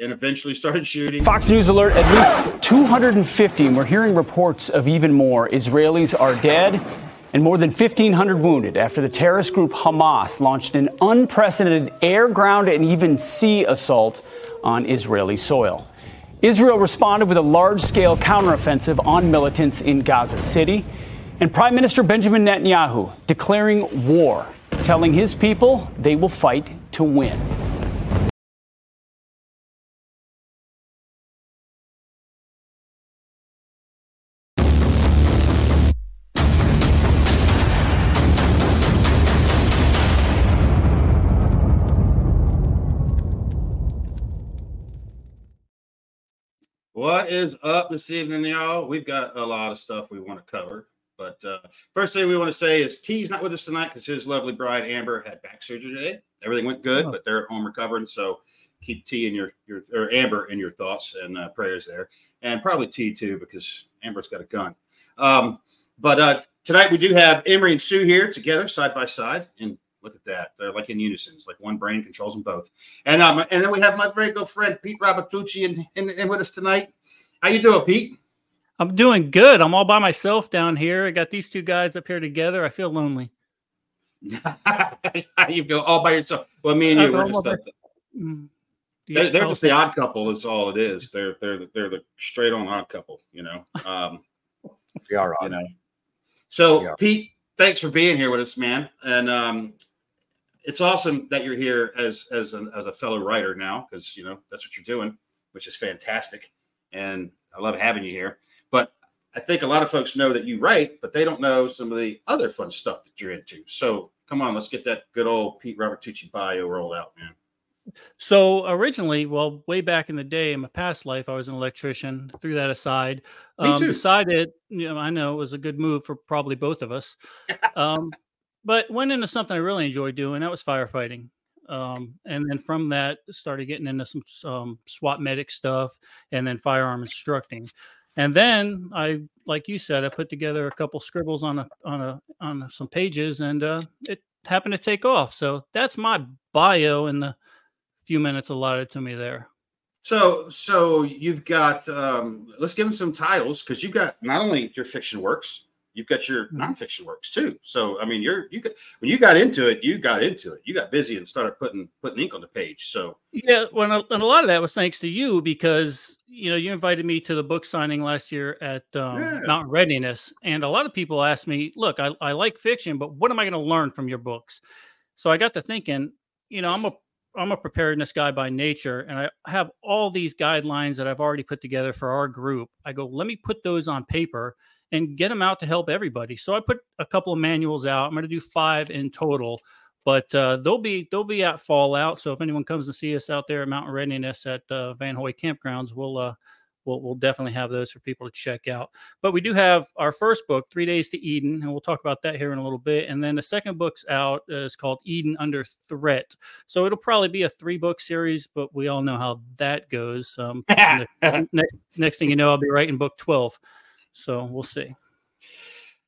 and eventually started shooting. Fox News alert, at least 250, and we're hearing reports of even more. Israelis are dead and more than 1,500 wounded after the terrorist group Hamas launched an unprecedented air, ground, and even sea assault on Israeli soil. Israel responded with a large-scale counteroffensive on militants in Gaza City, and Prime Minister Benjamin Netanyahu declaring war, telling his people they will fight to win. What is up this evening, y'all? We've got a lot of stuff we want to cover. But first thing we want to say is T's not with us tonight because his lovely bride, Amber, had back surgery today. Everything went good, but they're at home recovering. So keep T in your Amber in your thoughts and prayers there. And probably T, too, because Amber's got a gun. But tonight we do have Emery and Sue here together side by side. And look at that. They're like in unison. It's like one brain controls them both. And then we have my very good friend, Pete Robertucci, in with us tonight. How you doing, Pete? I'm doing good. I'm all by myself down here. I got these two guys up here together. I feel lonely. You feel all by yourself. Well, me and you were just they're just the odd couple. Is all it is. They're the straight on odd couple. You know. We are odd. You know. So Pete, thanks for being here with us, man. And it's awesome that you're here as a fellow writer now, because you know that's what you're doing, which is fantastic. And I love having you here. But I think a lot of folks know that you write, but they don't know some of the other fun stuff that you're into. So come on, let's get that good old Pete Robertucci bio rolled out, man. So originally, well, way back in the day, in my past life, I was an electrician. Threw that aside. Me too. Decided, you know, I know it was a good move for probably both of us. But went into something I really enjoyed doing. That was firefighting. And then from that, started getting into some SWAT medic stuff and then firearm instructing. And then I, like you said, I put together a couple scribbles on some pages and it happened to take off. So that's my bio in the few minutes allotted to me there. So you've got, let's give them some titles, because you've got not only your fiction works, you've got your nonfiction works too. So I mean, when you got into it, You got busy and started putting ink on the page. So yeah, and a lot of that was thanks to you, because you know you invited me to the book signing last year at Mount Readiness, and a lot of people asked me, "Look, I like fiction, but what am I going to learn from your books?" So I got to thinking, you know, I'm a preparedness guy by nature, and I have all these guidelines that I've already put together for our group. I go, let me put those on paper and get them out to help everybody. So I put a couple of manuals out. I'm going to do 5 in total, but they'll be at Fallout. So if anyone comes to see us out there at Mountain Readiness at Van Hoy Campgrounds, we'll definitely have those for people to check out. But we do have our first book, 3 Days to Eden, and we'll talk about that here in a little bit. And then the second book's out is called Eden Under Threat. So it'll probably be a 3-book series, but we all know how that goes. Next thing you know, I'll be writing book 12. So we'll see.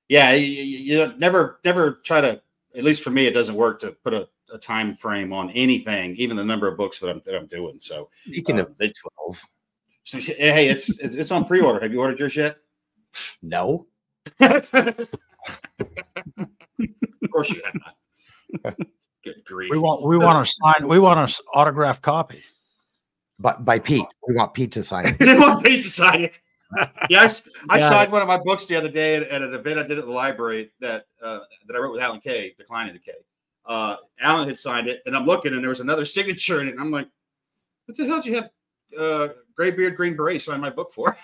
Yeah, you never try to. At least for me, it doesn't work to put a time frame on anything, even the number of books that I'm doing. So speaking of the 12, so hey, it's on pre-order. Have you ordered yours yet? No. Of course you have not. Good grief. We want our sign. We want our autographed copy. But by Pete, we want Pete to sign it. They want Pete to sign it. Yes, I signed one of my books the other day at an event I did at the library that I wrote with Alan Kay, Declining Decay. Alan had signed it, and I'm looking, and there was another signature in it, and I'm like, what the hell did you have Graybeard Green Beret sign my book for?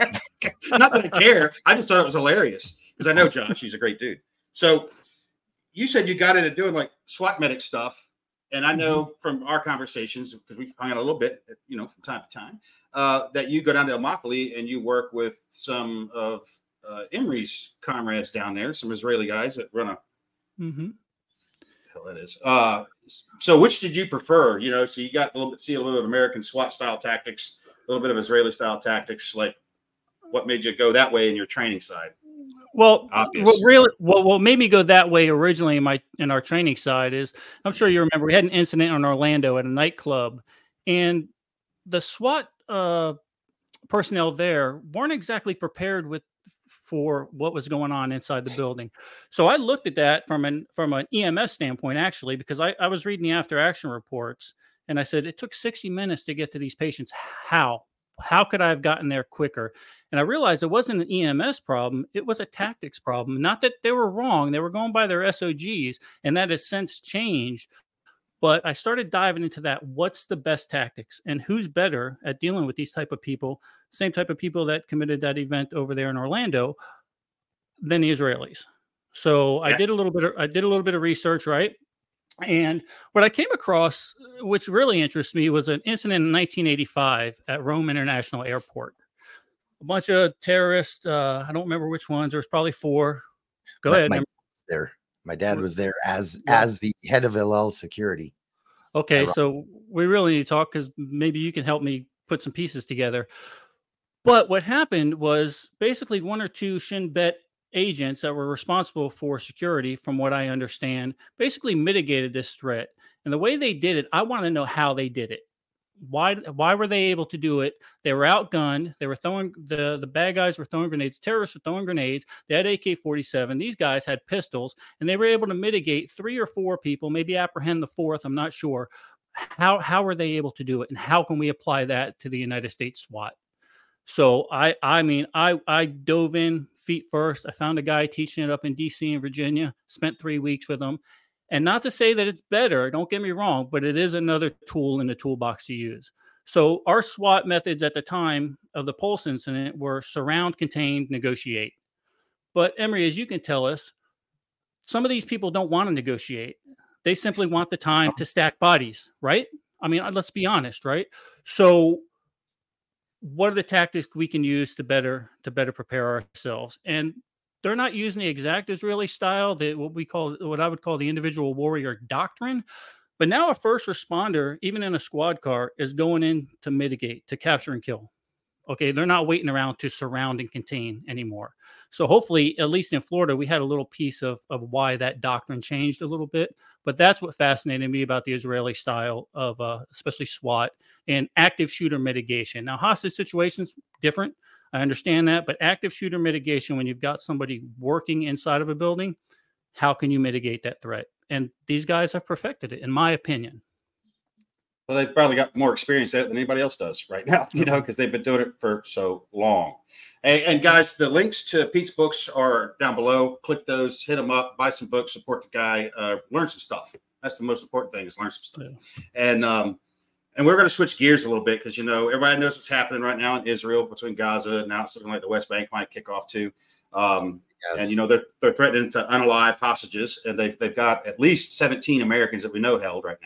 Not that I care. I just thought it was hilarious, because I know Josh. He's a great dude. So you said you got into doing, like, SWAT medic stuff, and I know from our conversations, because we've hung out a little bit, you know, from time to time, that you go down to Immokalee and you work with some of Emery's comrades down there, some Israeli guys that run a hell that is. So which did you prefer? You know, so you got a little bit of American SWAT style tactics, a little bit of Israeli style tactics. Like, what made you go that way in your training side? Well, what made me go that way originally in our training side is, I'm sure you remember, we had an incident in Orlando at a nightclub, and the SWAT personnel there weren't exactly prepared for what was going on inside the building. So I looked at that from an EMS standpoint, actually, because I was reading the after action reports, and I said, it took 60 minutes to get to these patients. How could I have gotten there quicker? And I realized it wasn't an EMS problem. It was a tactics problem. Not that they were wrong. They were going by their SOGs, and that has since changed. But I started diving into that. What's the best tactics, and who's better at dealing with these type of people, same type of people that committed that event over there in Orlando, than the Israelis. So yeah. I did a little bit of research, right? And what I came across, which really interests me, was an incident in 1985 at Rome International Airport. A bunch of terrorists. I don't remember which ones. There was probably four. Go ahead. My dad was there as the head of LL security. Okay, so we really need to talk, because maybe you can help me put some pieces together. But what happened was basically one or two Shin Bet agents that were responsible for security, from what I understand, basically mitigated this threat. And the way they did it, I want to know how they did it. Why were they able to do it? They were outgunned. They were throwing the bad guys were throwing grenades. Terrorists were throwing grenades. They had AK-47. These guys had pistols, and they were able to mitigate three or four people, maybe apprehend the fourth. I'm not sure. How were they able to do it, and how can we apply that to the United States SWAT? So I mean I dove in feet first. I found a guy teaching it up in D.C. and Virginia. Spent 3 weeks with him. And not to say that it's better, don't get me wrong, but it is another tool in the toolbox to use. So our SWAT methods at the time of the Pulse incident were surround, contain, negotiate. But Emery, as you can tell us, some of these people don't want to negotiate. They simply want the time to stack bodies, right? I mean, let's be honest, right? So what are the tactics we can use to better prepare ourselves? And they're not using the exact Israeli style, what I would call the individual warrior doctrine. But now a first responder, even in a squad car, is going in to mitigate, to capture and kill. Okay, they're not waiting around to surround and contain anymore. So hopefully, at least in Florida, we had a little piece of why that doctrine changed a little bit. But that's what fascinated me about the Israeli style of especially SWAT and active shooter mitigation. Now, hostage situations, different. I understand that, but active shooter mitigation, when you've got somebody working inside of a building, how can you mitigate that threat? And these guys have perfected it, in my opinion. Well, they've probably got more experience at it than anybody else does right now, you know, because they've been doing it for so long. And guys, the links to Pete's books are down below. Click those, hit them up, buy some books, support the guy, learn some stuff. That's the most important thing, is learn some stuff. Yeah. And we're going to switch gears a little bit, because, you know, everybody knows what's happening right now in Israel between Gaza. Now it's looking like the West Bank might kick off, too. Yes. And, you know, they're threatening to unalive hostages. And they've got at least 17 Americans that we know held right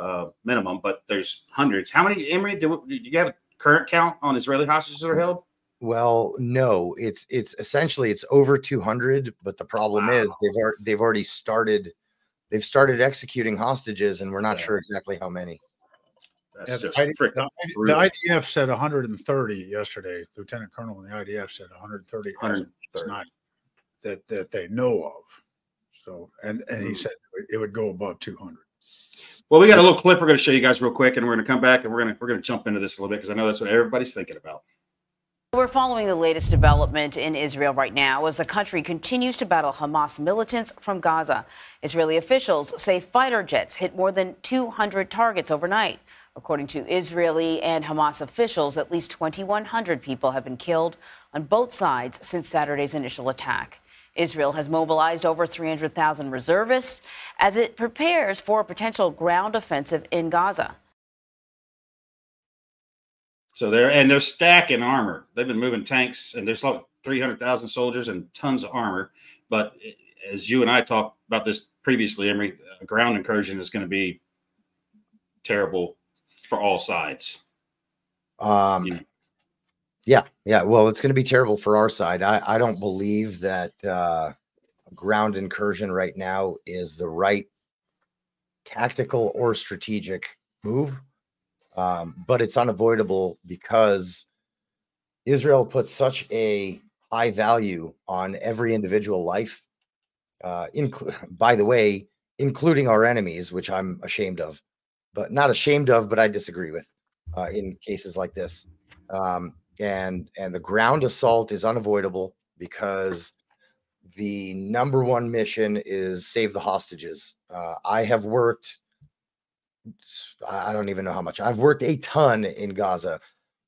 now, minimum. But there's hundreds. How many, Emery, do you have a current count on Israeli hostages that are held? Well, no, it's essentially it's over 200. But the problem is they've already started executing hostages, and we're not sure exactly how many. The IDF said 130 yesterday. Lieutenant Colonel in the IDF said 130. It's not that they know of. So, and he said it would go above 200. Well, we got a little clip we're going to show you guys real quick, and we're going to come back and we're going to jump into this a little bit, because I know that's what everybody's thinking about. We're following the latest development in Israel right now as the country continues to battle Hamas militants from Gaza. Israeli officials say fighter jets hit more than 200 targets overnight. According to Israeli and Hamas officials, at least 2,100 people have been killed on both sides since Saturday's initial attack. Israel has mobilized over 300,000 reservists as it prepares for a potential ground offensive in Gaza. So they're stacking armor. They've been moving tanks, and there's like 300,000 soldiers and tons of armor. But as you and I talked about this previously, Emery, a ground incursion is going to be terrible for all sides. Well, it's going to be terrible for our side. I don't believe that ground incursion right now is the right tactical or strategic move, but it's unavoidable because Israel puts such a high value on every individual life, by the way, including our enemies, which I'm ashamed of. But I disagree with. in cases like this. And the ground assault is unavoidable because the number one mission is save the hostages. I have worked, I don't even know how much, I've worked a ton in Gaza,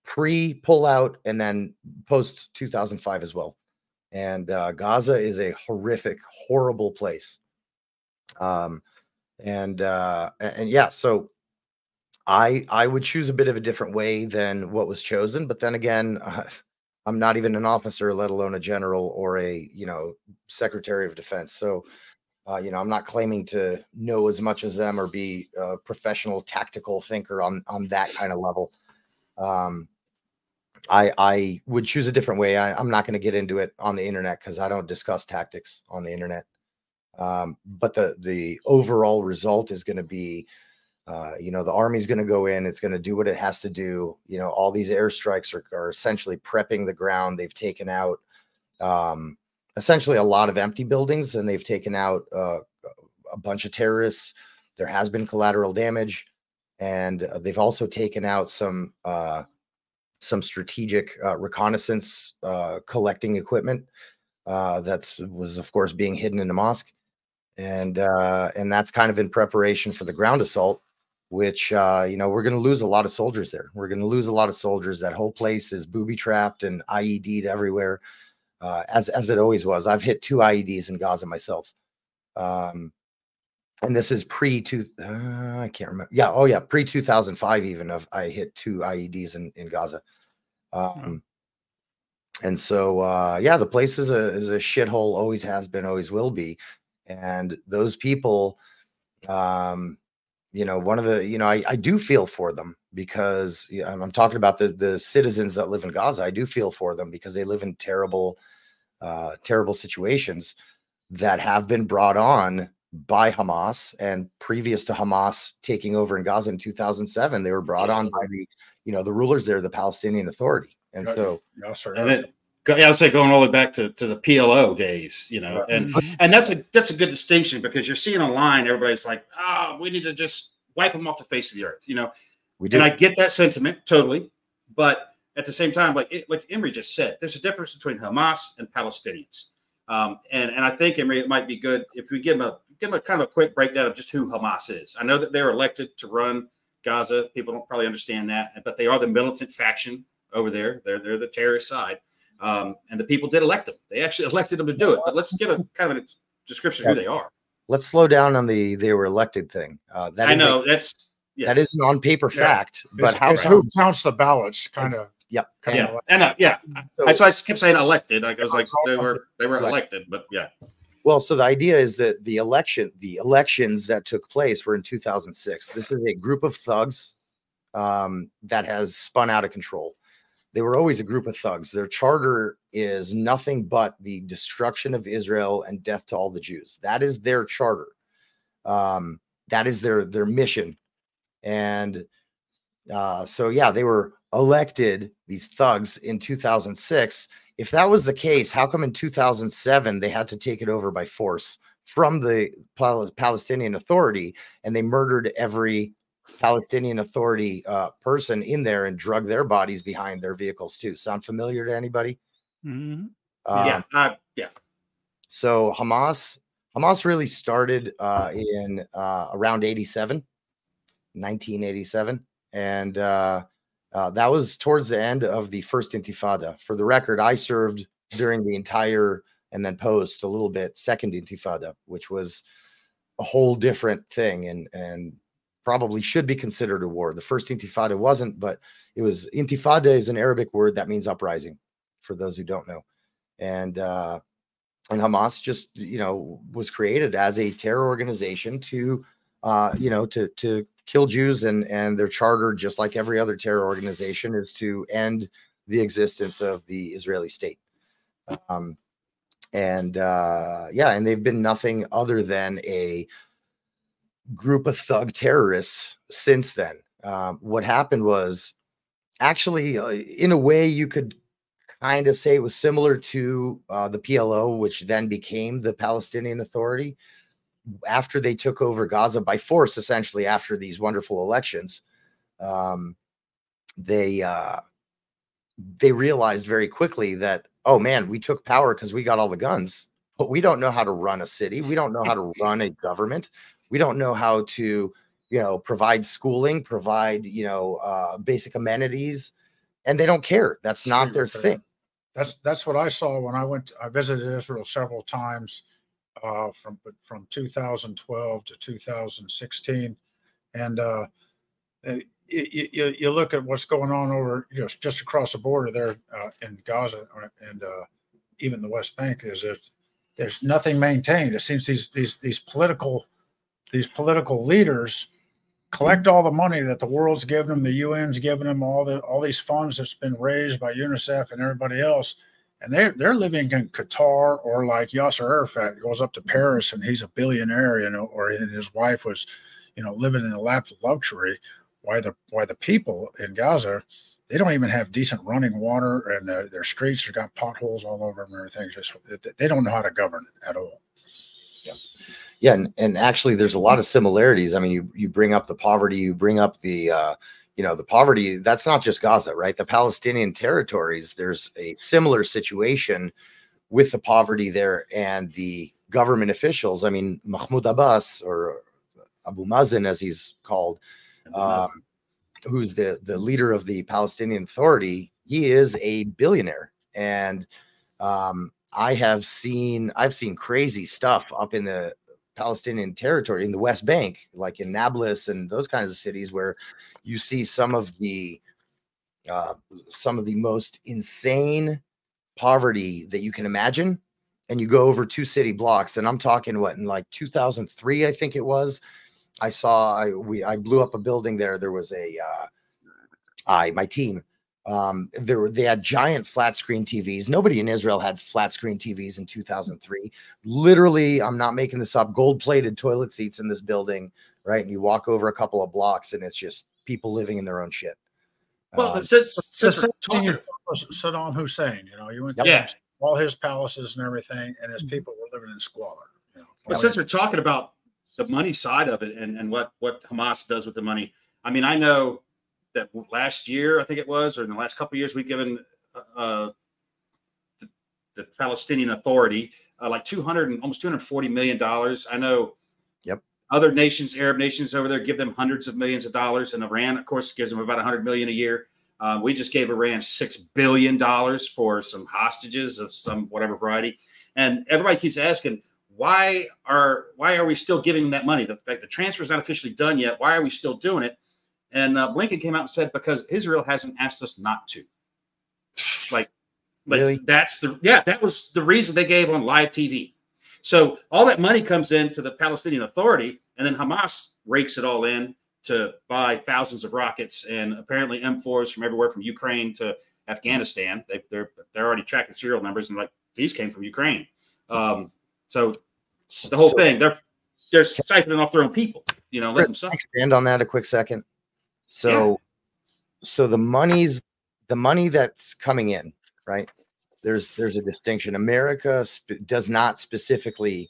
pre-pullout and then post-2005 as well. And Gaza is a horrific, horrible place. And yeah, so I would choose a bit of a different way than what was chosen. But then again, I'm not even an officer, let alone a general or a, you know, Secretary of Defense. So, you know, I'm not claiming to know as much as them or be a professional tactical thinker on that kind of level. I would choose a different way. I'm not going to get into it on the internet because I don't discuss tactics on the internet. But the overall result is going to be, you know, the army's going to go in, it's going to do what it has to do. You know, all these airstrikes are essentially prepping the ground. They've taken out, essentially a lot of empty buildings, and they've taken out, a bunch of terrorists. There has been collateral damage, and they've also taken out some strategic, reconnaissance, collecting equipment, was of course being hidden in the mosque. And that's kind of in preparation for the ground assault, which, you know, we're going to lose a lot of soldiers there. We're going to lose a lot of soldiers. That whole place is booby trapped and IED'd everywhere, as it always was. I've hit 2 IEDs in Gaza myself. And this is I can't remember. Yeah. Oh yeah. Pre 2005, even I hit 2 IEDs in Gaza. And so, yeah, the place is a shithole, always has been, always will be. And those people, you know, I do feel for them because I'm talking about the citizens that live in Gaza. I do feel for them because they live in terrible, terrible situations that have been brought on by Hamas. And previous to Hamas taking over in Gaza in 2007, they were brought on by the rulers there, the Palestinian Authority. And so, I would say going all the way back to the PLO days, you know, and that's a good distinction because you're seeing online, everybody's like, we need to just wipe them off the face of the earth, you know. We do. And I get that sentiment totally, but at the same time, like Emery just said, there's a difference between Hamas and Palestinians, and I think, Emery, it might be good if we give them a kind of a quick breakdown of just who Hamas is. I know that they're elected to run Gaza. People don't probably understand that, but they are the militant faction over there. They're the terrorist side. And the people did elect them. They actually elected them to do it. But let's give a kind of a description of who they are. Let's slow down on the they were elected thing. That is an on paper fact. Yeah. But it's who counts the ballots, kind of. Yep. Yeah. And so I kept saying elected. I was like they were elected, but yeah. Well, so the idea is that the elections that took place were in 2006. This is a group of thugs that has spun out of control. They were always a group of thugs. Their charter is nothing but the destruction of Israel and death to all the Jews. That is their charter. That is their mission. And so, yeah, they were elected, these thugs, in 2006. If that was the case, how come in 2007 they had to take it over by force from the Palestinian Authority, and they murdered every Palestinian Authority person in there and drug their bodies behind their vehicles too? Sound familiar to anybody? Mm-hmm. Yeah. So Hamas really started in around 1987, and that was towards the end of the first Intifada. For the record, I served during the entire and then post a little bit second Intifada, which was a whole different thing and probably should be considered a war. The first Intifada wasn't, but it was. Intifada is an Arabic word that means uprising, for those who don't know. And Hamas just, you know, was created as a terror organization to kill Jews, and their charter, just like every other terror organization, is to end the existence of the Israeli state. And they've been nothing other than a group of thug terrorists since then. What happened was actually, in a way, you could kind of say it was similar to the PLO, which then became the Palestinian Authority after they took over Gaza by force, essentially after these wonderful elections. they realized very quickly that, oh man, we took power because we got all the guns, but we don't know how to run a city. We don't know how to run a government. We don't know how to, you know, provide schooling, provide, you know, basic amenities, and they don't care. That's not their thing. That's what I saw when I went. I visited Israel several times from 2012 to 2016, and you look at what's going on over just across the border there in Gaza and even the West Bank. Is there's nothing maintained. It seems these political leaders collect all the money that the world's giving them, the UN's giving them, all these funds that's been raised by UNICEF and everybody else, and they're living in Qatar, or like Yasser Arafat goes up to Paris and he's a billionaire, you know, or and his wife was, you know, living in a lap of luxury. Why the people in Gaza, they don't even have decent running water, and their streets have got potholes all over them and everything. Just they don't know how to govern at all. Yeah. Yeah, and actually, there's a lot of similarities. I mean, you bring up the poverty, you bring up the, the poverty. That's not just Gaza, right? The Palestinian territories, there's a similar situation with the poverty there and the government officials. I mean, Mahmoud Abbas, or Abu Mazen, as he's called, who's the leader of the Palestinian Authority, he is a billionaire. And I've seen crazy stuff up in the Palestinian territory in the West Bank, like in Nablus and those kinds of cities, where you see some of the most insane poverty that you can imagine. And you go over two city blocks, and I'm talking in like 2003, I think it was. I blew up a building there. There was my team. They had giant flat screen TVs. Nobody in Israel had flat screen TVs in 2003. Literally, I'm not making this up, gold-plated toilet seats in this building, right? And you walk over a couple of blocks, and it's just people living in their own shit. Well, since we're talking Saddam Hussein, you know, you went through all his palaces and everything, and his people were living in squalor. You know? But since we're talking about the money side of it and what Hamas does with the money, I mean, I know that last year, I think it was, or in the last couple of years, we've given the Palestinian Authority like almost $240 million. I know other nations, Arab nations over there, give them hundreds of millions of dollars. And Iran, of course, gives them about $100 million a year. We just gave Iran $6 billion for some hostages of some whatever variety. And everybody keeps asking, why are we still giving them that money? The transfer is not officially done yet. Why are we still doing it? And Blinken came out and said, because Israel hasn't asked us not to. Really? That was the reason they gave on live TV. So all that money comes in to the Palestinian Authority, and then Hamas rakes it all in to buy thousands of rockets and apparently M4s from everywhere, from Ukraine to Afghanistan. They're already tracking serial numbers, and these came from Ukraine. So the whole thing, they're siphoning off their own people. You know, let them suffer. Expand on that a quick second. So the money that's coming in, right? There's a distinction. America does not specifically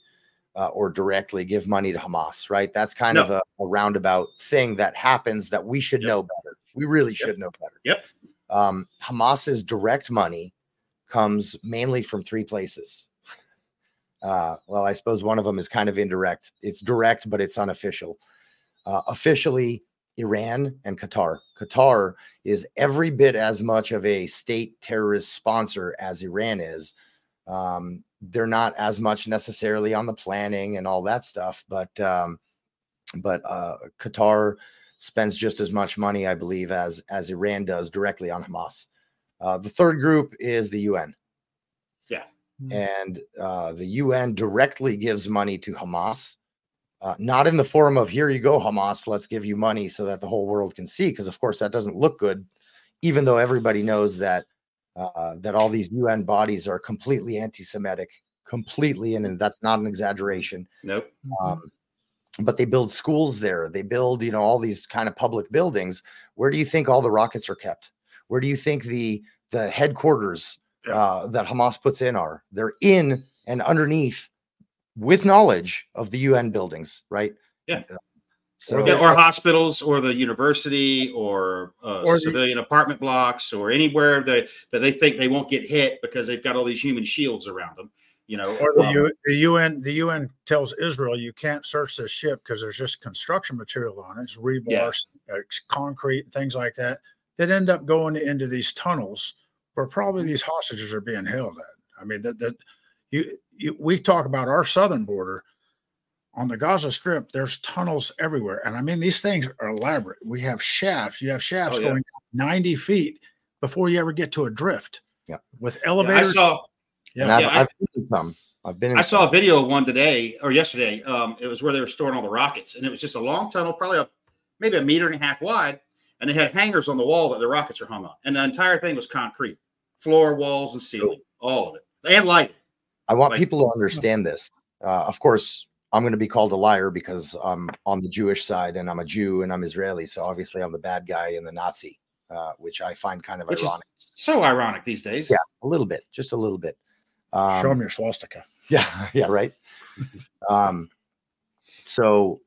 or directly give money to Hamas, right? That's kind of a roundabout thing that happens that we should know better. We really should know better. Yep. Hamas's direct money comes mainly from three places. Well, I suppose one of them is kind of indirect. It's direct, but it's unofficial. Officially, Iran and Qatar. Qatar is every bit as much of a state terrorist sponsor as Iran is. They're not as much necessarily on the planning and all that stuff, but Qatar spends just as much money, I believe, as Iran does directly on Hamas. The third group is the UN. Yeah. And the UN directly gives money to Hamas. Not in the form of, here you go, Hamas, let's give you money so that the whole world can see, because, of course, that doesn't look good, even though everybody knows that that all these UN bodies are completely anti-Semitic, completely, and that's not an exaggeration. Nope. But they build schools there. They build, all these kind of public buildings. Where do you think all the rockets are kept? Where do you think the headquarters that Hamas puts in are? They're in and underneath, with knowledge of the UN buildings, right? Yeah. So, or hospitals, or the university, or civilian apartment blocks, or anywhere that they think they won't get hit because they've got all these human shields around them. You know, or the UN tells Israel you can't search this ship because there's just construction material on it. It's rebar, concrete, things like that that end up going into these tunnels where probably these hostages are being held at. I mean, we talk about our southern border. On the Gaza Strip, there's tunnels everywhere. And I mean, these things are elaborate. We have shafts. You have shafts going 90 feet before you ever get to a drift. Yeah. With elevators. I saw a video of one today or yesterday. It was where they were storing all the rockets. And it was just a long tunnel, probably maybe a meter and a half wide. And it had hangers on the wall that the rockets are hung on. And the entire thing was concrete. Floor, walls, and ceiling. All of it. And lighting. I want people to understand this. Of course, I'm going to be called a liar because I'm on the Jewish side and I'm a Jew and I'm Israeli. So obviously I'm the bad guy and the Nazi, which I find kind of ironic. So ironic these days. Yeah, a little bit, just a little bit. Show them your swastika. Yeah. Yeah. Right. So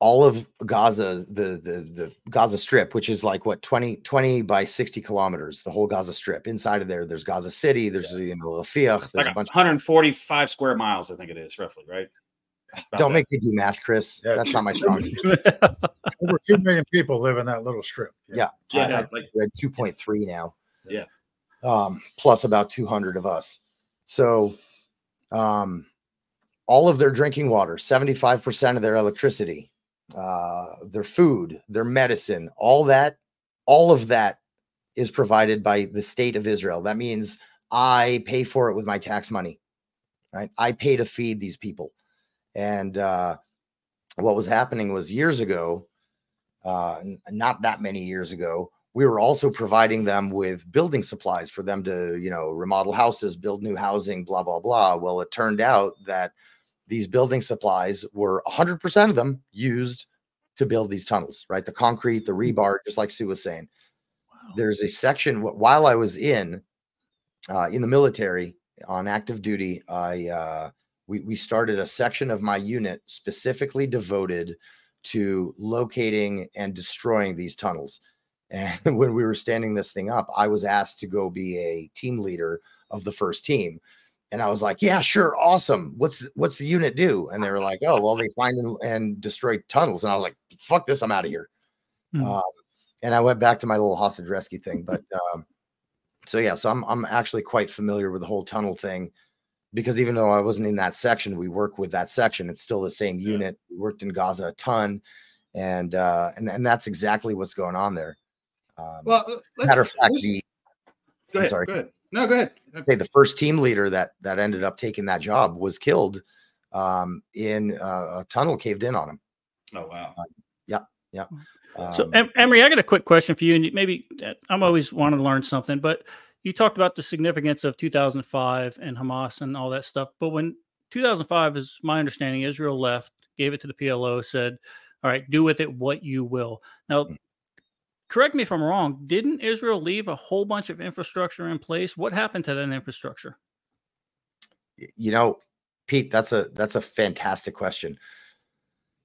all of Gaza, the Gaza Strip, which is like what, 20 by 60 kilometers, the whole Gaza Strip. Inside of there, there's Gaza City, there's Rafah, there's like a bunch 145 square miles, I think it is roughly, right? Don't make me do math, Chris. Yeah. That's not my strong suit. Over 2 million people live in that little strip. I read 2.3 now. Yeah. Plus about 200 of us. So all of their drinking water, 75% of their electricity, their food, their medicine, all of that is provided by the state of Israel. That means I pay for it with my tax money, right? I pay to feed these people. And what was happening was years ago, not that many years ago, we were also providing them with building supplies for them to, remodel houses, build new housing, blah, blah, blah. Well, it turned out that these building supplies were 100% of them used to build these tunnels, right? The concrete, the rebar, just like Sue was saying. Wow. There's a section while I was in the military on active duty, we started a section of my unit specifically devoted to locating and destroying these tunnels. And when we were standing this thing up, I was asked to go be a team leader of the first team. And I was like, yeah, sure. Awesome. What's the unit do? And they were like, oh, well, they find and destroy tunnels. And I was like, fuck this. I'm out of here. Mm-hmm. And I went back to my little hostage rescue thing. But so I'm actually quite familiar with the whole tunnel thing, because even though I wasn't in that section, we work with that section. It's still the same unit. We worked in Gaza a ton. And that's exactly what's going on there. Matter of fact, go ahead. Okay. The first team leader that ended up taking that job was killed in a tunnel caved in on him. Oh, wow. Yeah. So, Emery, I got a quick question for you, and maybe I'm always wanting to learn something, but you talked about the significance of 2005 and Hamas and all that stuff. But when 2005 is my understanding, Israel left, gave it to the PLO, said, all right, do with it what you will. Now, correct me if I'm wrong. Didn't Israel leave a whole bunch of infrastructure in place? What happened to that infrastructure? You know, Pete, that's a fantastic question.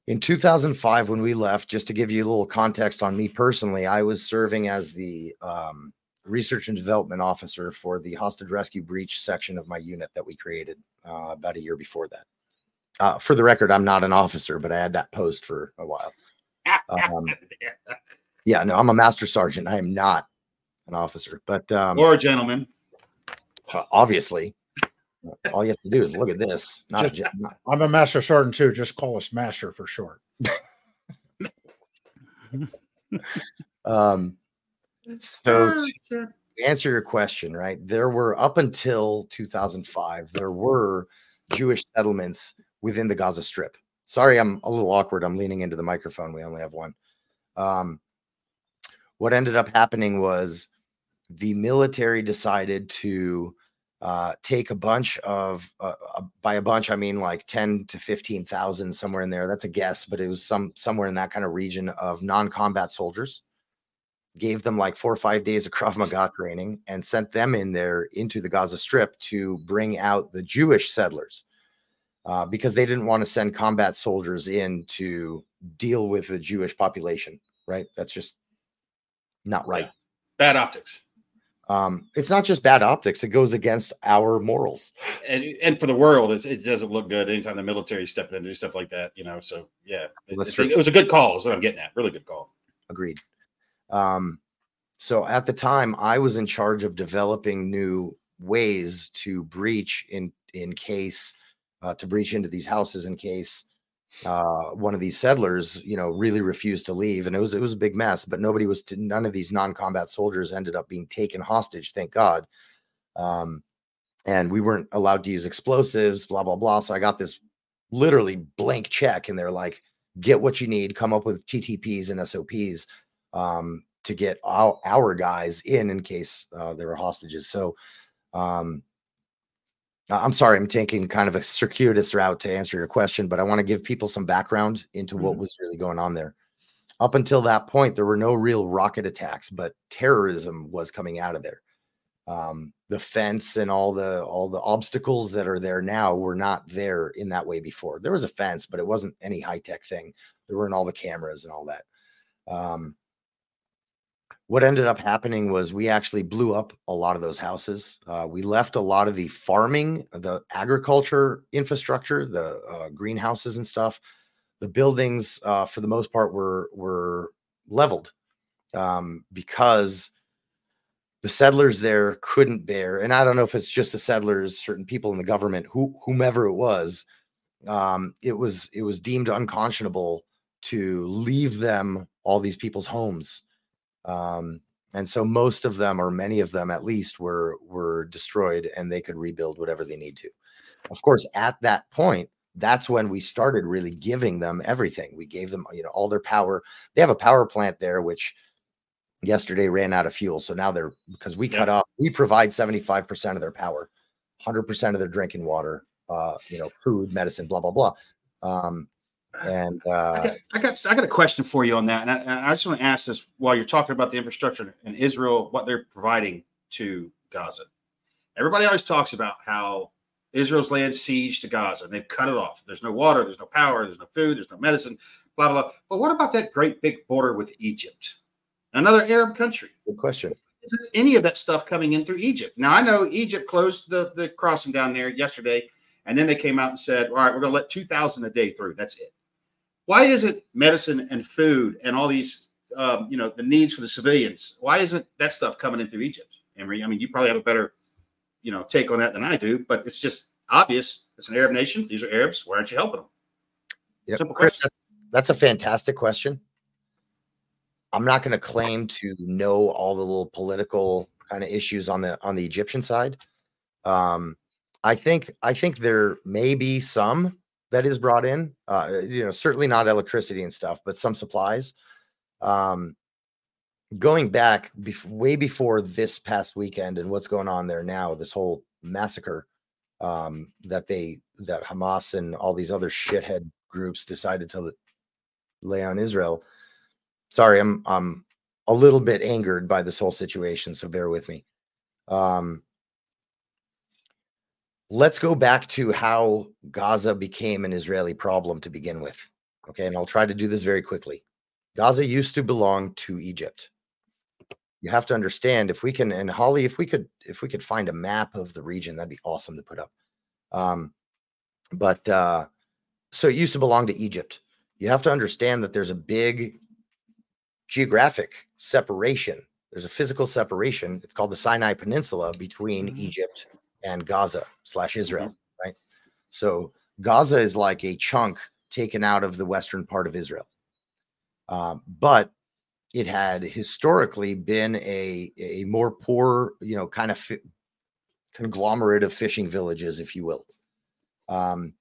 In 2005, when we left, just to give you a little context on me personally, I was serving as the research and development officer for the hostage rescue breach section of my unit that we created about a year before that. For the record, I'm not an officer, but I had that post for a while. Yeah, no, I'm a master sergeant. I am not an officer, but or a gentleman. Obviously, all you have to do is look at this. I'm a master sergeant too. Just call us master for short. So to answer your question, right? There were, up until 2005, there were Jewish settlements within the Gaza Strip. Sorry, I'm a little awkward. I'm leaning into the microphone. We only have one. What ended up happening was the military decided to take a bunch of, by a bunch, I mean like 10 to 15,000, somewhere in there. That's a guess, but it was somewhere in that kind of region, of non-combat soldiers. Gave them like 4 or 5 days of Krav Maga training and sent them in there into the Gaza Strip to bring out the Jewish settlers. because they didn't want to send combat soldiers in to deal with the Jewish population, right? That's just not right. Yeah. Bad optics. It's not just bad optics. It goes against our morals. And for the world, it doesn't look good anytime the military stepping in and do stuff like that, you know? So, yeah, it was a good call is what I'm getting at. Really good call. Agreed. So at the time, I was in charge of developing new ways to breach in case to breach into these houses in case one of these settlers, you know, really refused to leave. And it was a big mess, but none of these non-combat soldiers ended up being taken hostage. Thank God. And we weren't allowed to use explosives, blah, blah, blah. So I got this literally blank check and they're like, get what you need, come up with TTPs and SOPs, to get our guys in case, there were hostages. So, I'm sorry, I'm taking kind of a circuitous route to answer your question, but I want to give people some background into what was really going on there. Up until that point, there were no real rocket attacks, but terrorism was coming out of there. The fence and all the obstacles that are there now were not there in that way before. There was a fence, but it wasn't any high-tech thing. There weren't all the cameras and all that. What ended up happening was we actually blew up a lot of those houses. We left a lot of the farming, the agriculture infrastructure, the greenhouses and stuff. The buildings, for the most part, were leveled because the settlers there couldn't bear. And I don't know if it's just the settlers, certain people in the government, whomever it was. It was deemed unconscionable to leave them all these people's homes. And so most of them, or many of them at least, were destroyed, and they could rebuild whatever they need to. Of course, at that point, that's when we started really giving them everything. We gave them, you know, all their power. They have a power plant there, which yesterday ran out of fuel. So now cut off, we provide 75% of their power, 100% of their drinking water, food, medicine, blah, blah, blah. I got a question for you on that, and I just want to ask this while you're talking about the infrastructure in Israel, what they're providing to Gaza. Everybody always talks about how Israel's laid siege to Gaza and they've cut it off. There's no water, there's no power, there's no food, there's no medicine, blah blah. But what about that great big border with Egypt, another Arab country? Good question. Isn't any of that stuff coming in through Egypt? Now I know Egypt closed the crossing down there yesterday, and then they came out and said, "All right, we're going to let 2,000 a day through. That's it." Why isn't medicine and food and all these, the needs for the civilians, why isn't that stuff coming in through Egypt, Emery? I mean, you probably have a better, take on that than I do, but it's just obvious. It's an Arab nation. These are Arabs. Why aren't you helping them? Simple question. That's a fantastic question. I'm not going to claim to know all the little political kind of issues on the Egyptian side. I think there may be some that is brought in, certainly not electricity and stuff, but some supplies. Going back way before this past weekend and what's going on there now, this whole massacre that Hamas and all these other shithead groups decided to lay on Israel. Sorry, I'm a little bit angered by this whole situation, so bear with me. Let's go back to how Gaza became an Israeli problem to begin with. Okay, and I'll try to do this very quickly. Gaza used to belong to Egypt. You have to understand, if we can, and Holly, if we could find a map of the region, that'd be awesome to put up. So it used to belong to Egypt. You have to understand that there's a big geographic separation. There's a physical separation. It's called the Sinai Peninsula between Egypt and Gaza / Israel, right? So Gaza is like a chunk taken out of the western part of Israel. But it had historically been a more poor, kind of conglomerate of fishing villages, if you will. The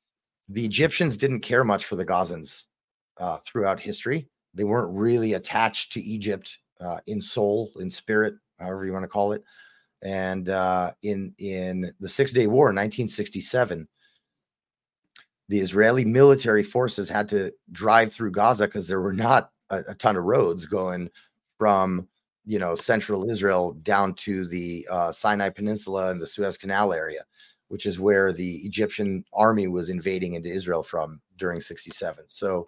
Egyptians didn't care much for the Gazans throughout history. They weren't really attached to Egypt in soul, in spirit, however you want to call it. And in the Six-Day War in 1967, the Israeli military forces had to drive through Gaza because there were not a ton of roads going from, central Israel down to the Sinai Peninsula and the Suez Canal area. which is where the Egyptian army was invading into Israel from during '67. So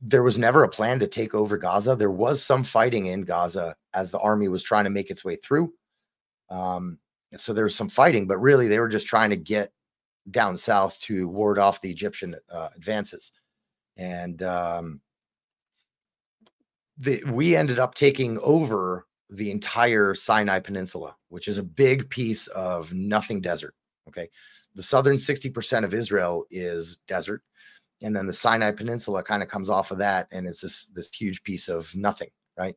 there was never a plan to take over Gaza. There was some fighting in Gaza as the army was trying to make its way through. So there was some fighting, but really they were just trying to get down south to ward off the Egyptian advances. And we ended up taking over the entire Sinai Peninsula, which is a big piece of nothing desert. Okay. The southern 60% of Israel is desert. And then the Sinai Peninsula kind of comes off of that. And it's this huge piece of nothing. Right.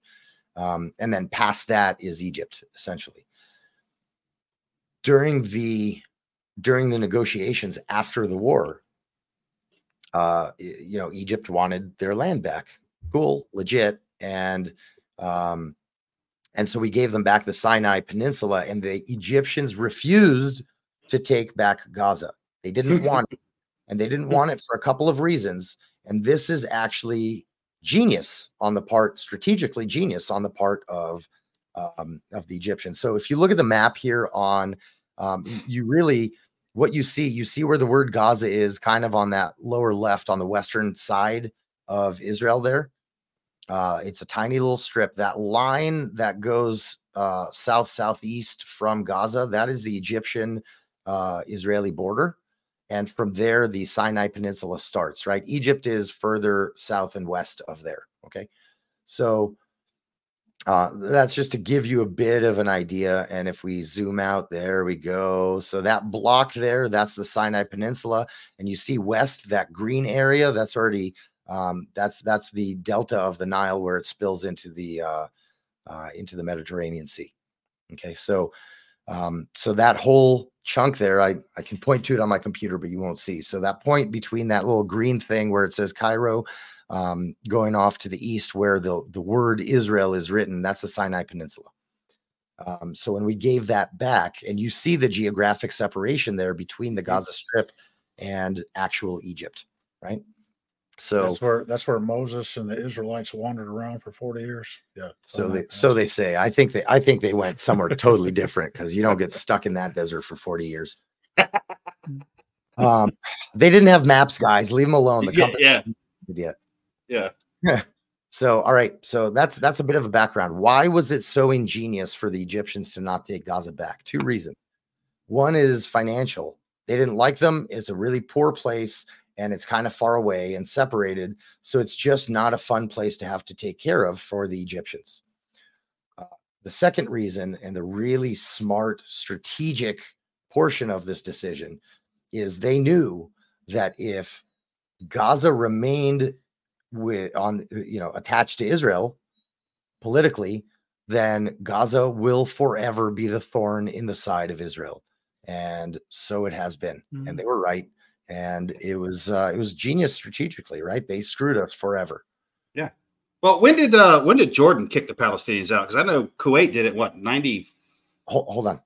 And then past that is Egypt, essentially. During the negotiations after the war, Egypt wanted their land back. Cool. Legit. And so we gave them back the Sinai Peninsula, and the Egyptians refused to take back Gaza. They didn't want it, and they didn't want it for a couple of reasons. And this is actually strategically genius on the part of the Egyptians. So if you look at the map here on, you see where the word Gaza is kind of on that lower left on the western side of Israel there. It's a tiny little strip. That line that goes southeast from Gaza, that is the Egyptian Israeli border. And from there, the Sinai Peninsula starts, right? Egypt is further south and west of there, okay? So that's just to give you a bit of an idea. And if we zoom out, there we go. So that block there, that's the Sinai Peninsula. And you see west, that green area, that's already... that's the delta of the Nile where it spills into the Mediterranean Sea. Okay. So, so that whole chunk there, I can point to it on my computer, but you won't see. So that point between that little green thing where it says Cairo, going off to the east where the word Israel is written, that's the Sinai Peninsula. So when we gave that back, and you see the geographic separation there between the Gaza Strip and actual Egypt, right? So that's where Moses and the Israelites wandered around for 40 years. Yeah. So they say. I think they went somewhere totally different, because you don't get stuck in that desert for 40 years. They didn't have maps, guys. Leave them alone. The company didn't yet. Yeah. So all right. So that's a bit of a background. Why was it so ingenious for the Egyptians to not take Gaza back? Two reasons. One is financial. They didn't like them. It's a really poor place. And it's kind of far away and separated. So it's just not a fun place to have to take care of for the Egyptians. The second reason, and the really smart strategic portion of this decision, is they knew that if Gaza remained attached to Israel politically, then Gaza will forever be the thorn in the side of Israel. And so it has been. Mm-hmm. And they were right. And it was genius strategically, right? They screwed us forever. Yeah. Well, when did Jordan kick the Palestinians out? Because I know Kuwait did it. What, 90? Hold on.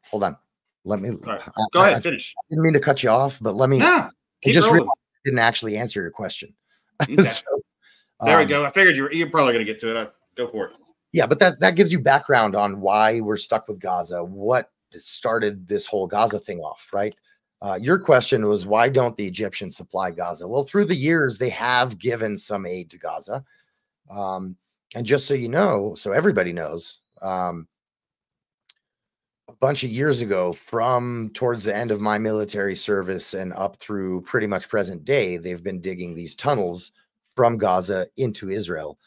Let me go ahead. Finish. I didn't mean to cut you off, but let me. Yeah, I just realized I didn't actually answer your question. Okay. There we go. I figured you're probably going to get to it. Go for it. Yeah, but that gives you background on why we're stuck with Gaza. What started this whole Gaza thing off, right? Your question was, why don't the Egyptians supply Gaza? Well, through the years, they have given some aid to Gaza. And just so you know, so everybody knows, a bunch of years ago, from towards the end of my military service and up through pretty much present day, they've been digging these tunnels from Gaza into Israel.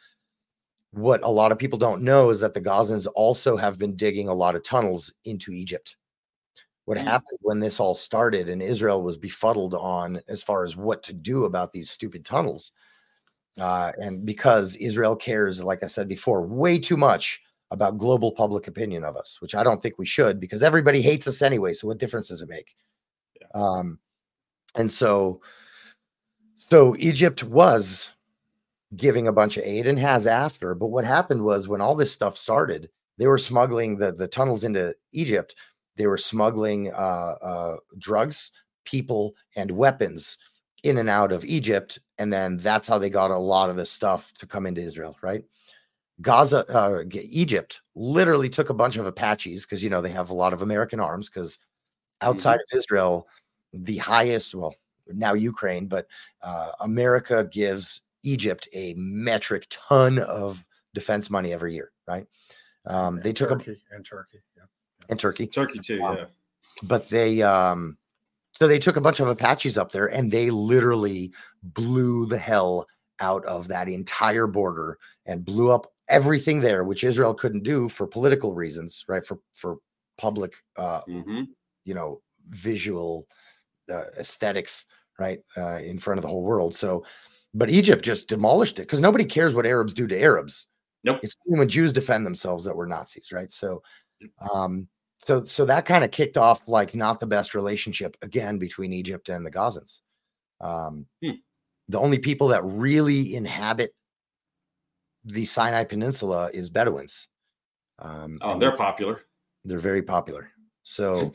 What a lot of people don't know is that the Gazans also have been digging a lot of tunnels into Egypt. What happened when this all started, and Israel was befuddled on as far as what to do about these stupid tunnels. And because Israel cares, like I said before, way too much about global public opinion of us, which I don't think we should, because everybody hates us anyway. So what difference does it make? Yeah. And so Egypt was giving a bunch of aid and has after. But what happened was, when all this stuff started, they were smuggling the tunnels into Egypt. They were smuggling drugs, people, and weapons in and out of Egypt. And then that's how they got a lot of this stuff to come into Israel, right? Egypt literally took a bunch of Apaches, because, you know, they have a lot of American arms, because outside of Israel, the highest, well, now Ukraine, but America gives Egypt a metric ton of defense money every year, right? They took Turkey, but they so they took a bunch of Apaches up there and they literally blew the hell out of that entire border and blew up everything there, which Israel couldn't do for political reasons, right? For public, you know, visual aesthetics, right? In front of the whole world. So, but Egypt just demolished it because nobody cares what Arabs do to Arabs. Nope. It's when Jews defend themselves that we're Nazis, right? So, so that kind of kicked off like not the best relationship again between Egypt and the Gazans. The only people that really inhabit the Sinai Peninsula is Bedouins. Oh, they're popular. They're very popular. So,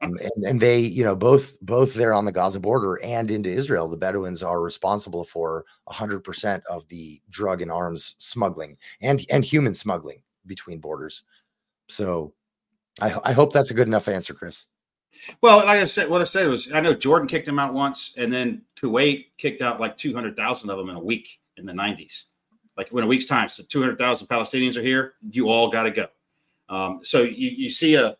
and they, you know, both there on the Gaza border and into Israel, the Bedouins are responsible for 100% of the drug and arms smuggling and human smuggling between borders. So, I hope that's a good enough answer, Chris. Well, like I said, what I said was, I know Jordan kicked him out once, and then Kuwait kicked out like 200,000 of them in a week in the 90s. Like in a week's time, so 200,000 Palestinians are here. You all got to go. So you see a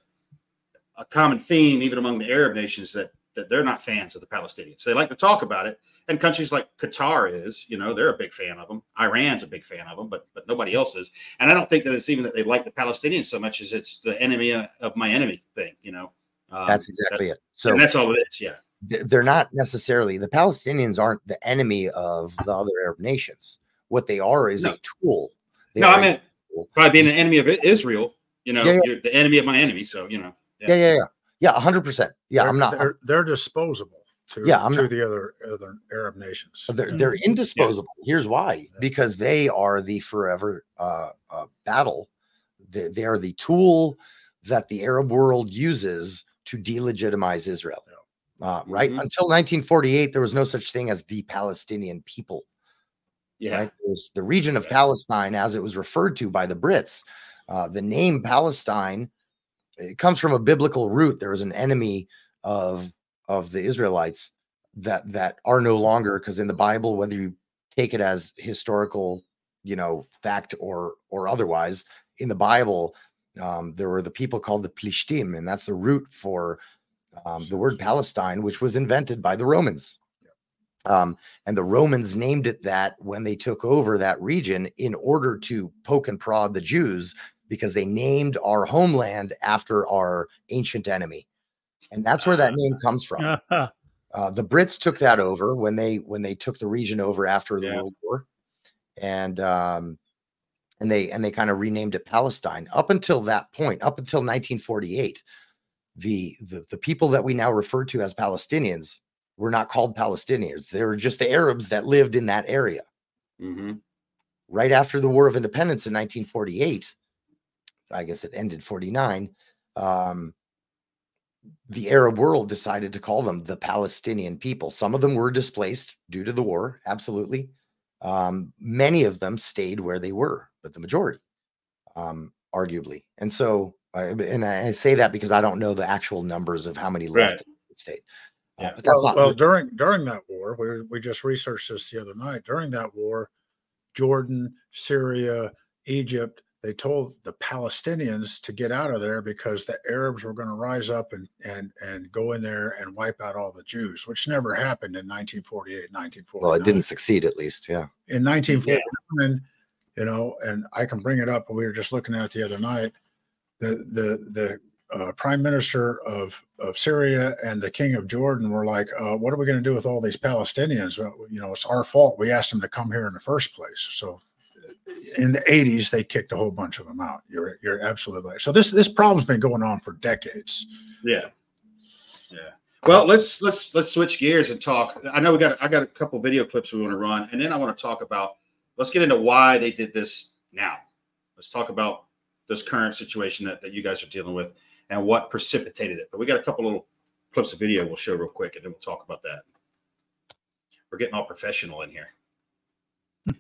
common theme even among the Arab nations that they're not fans of the Palestinians. They like to talk about it, and countries like Qatar is, you know, they're a big fan of them. Iran's a big fan of them, but nobody else is. And I don't think that it's even that they like the Palestinians so much as it's the enemy of my enemy thing, you know. That's exactly it. So and that's all it is. Yeah, they're not necessarily the Palestinians aren't the enemy of the other Arab nations. What they are is a tool. I mean, by being an enemy of Israel, you know, you're the enemy of my enemy. So you know, 100%. Yeah, I'm not. They're disposable to the other Arab nations. They're indisposable. Yeah. Here's why: because they are the forever battle. They are the tool that the Arab world uses to delegitimize Israel, right? Until 1948, there was no such thing as the Palestinian people. Yeah, right? It was the region of Palestine, as it was referred to by the Brits. The name Palestine, it comes from a biblical root. There was an enemy of the Israelites that are no longer, because in the Bible, whether you take it as historical, you know, fact or otherwise, in the Bible, there were the people called the Plishtim, and that's the root for the word Palestine, which was invented by the Romans. And the Romans named it that when they took over that region in order to poke and prod the Jews, because they named our homeland after our ancient enemy. And that's where that name comes from. The Brits took that over when they took the region over after the World War. And they kind of renamed it Palestine. Up until that point, up until 1948, the people that we now refer to as Palestinians were not called Palestinians. They were just the Arabs that lived in that area. Mm-hmm. Right after the War of Independence in 1948, I guess it ended 49, the Arab world decided to call them the Palestinian people. Some of them were displaced due to the war, absolutely. Many of them stayed where they were, but the majority, arguably. And so, and I say that because I don't know the actual numbers of how many left in the state. But that's during that war, we just researched this the other night. During that war, Jordan, Syria, Egypt, they told the Palestinians to get out of there because the Arabs were going to rise up and go in there and wipe out all the Jews, which never happened in 1948, 1949. Well, it didn't succeed, at least, In 1949, you know, and I can bring it up. We were just looking at it the other night. The prime minister of Syria and the king of Jordan were like, what are we going to do with all these Palestinians? You know, it's our fault. We asked them to come here in the first place. So in the 80s, they kicked a whole bunch of them out. You're absolutely right. So this problem's been going on for decades. Yeah. Well, let's switch gears and talk. I know I got a couple video clips we want to run, and then I want to talk about. Let's get into why they did this now. Let's talk about this current situation that you guys are dealing with and what precipitated it. But we got a couple little clips of video we'll show real quick, and then we'll talk about that. We're getting all professional in here.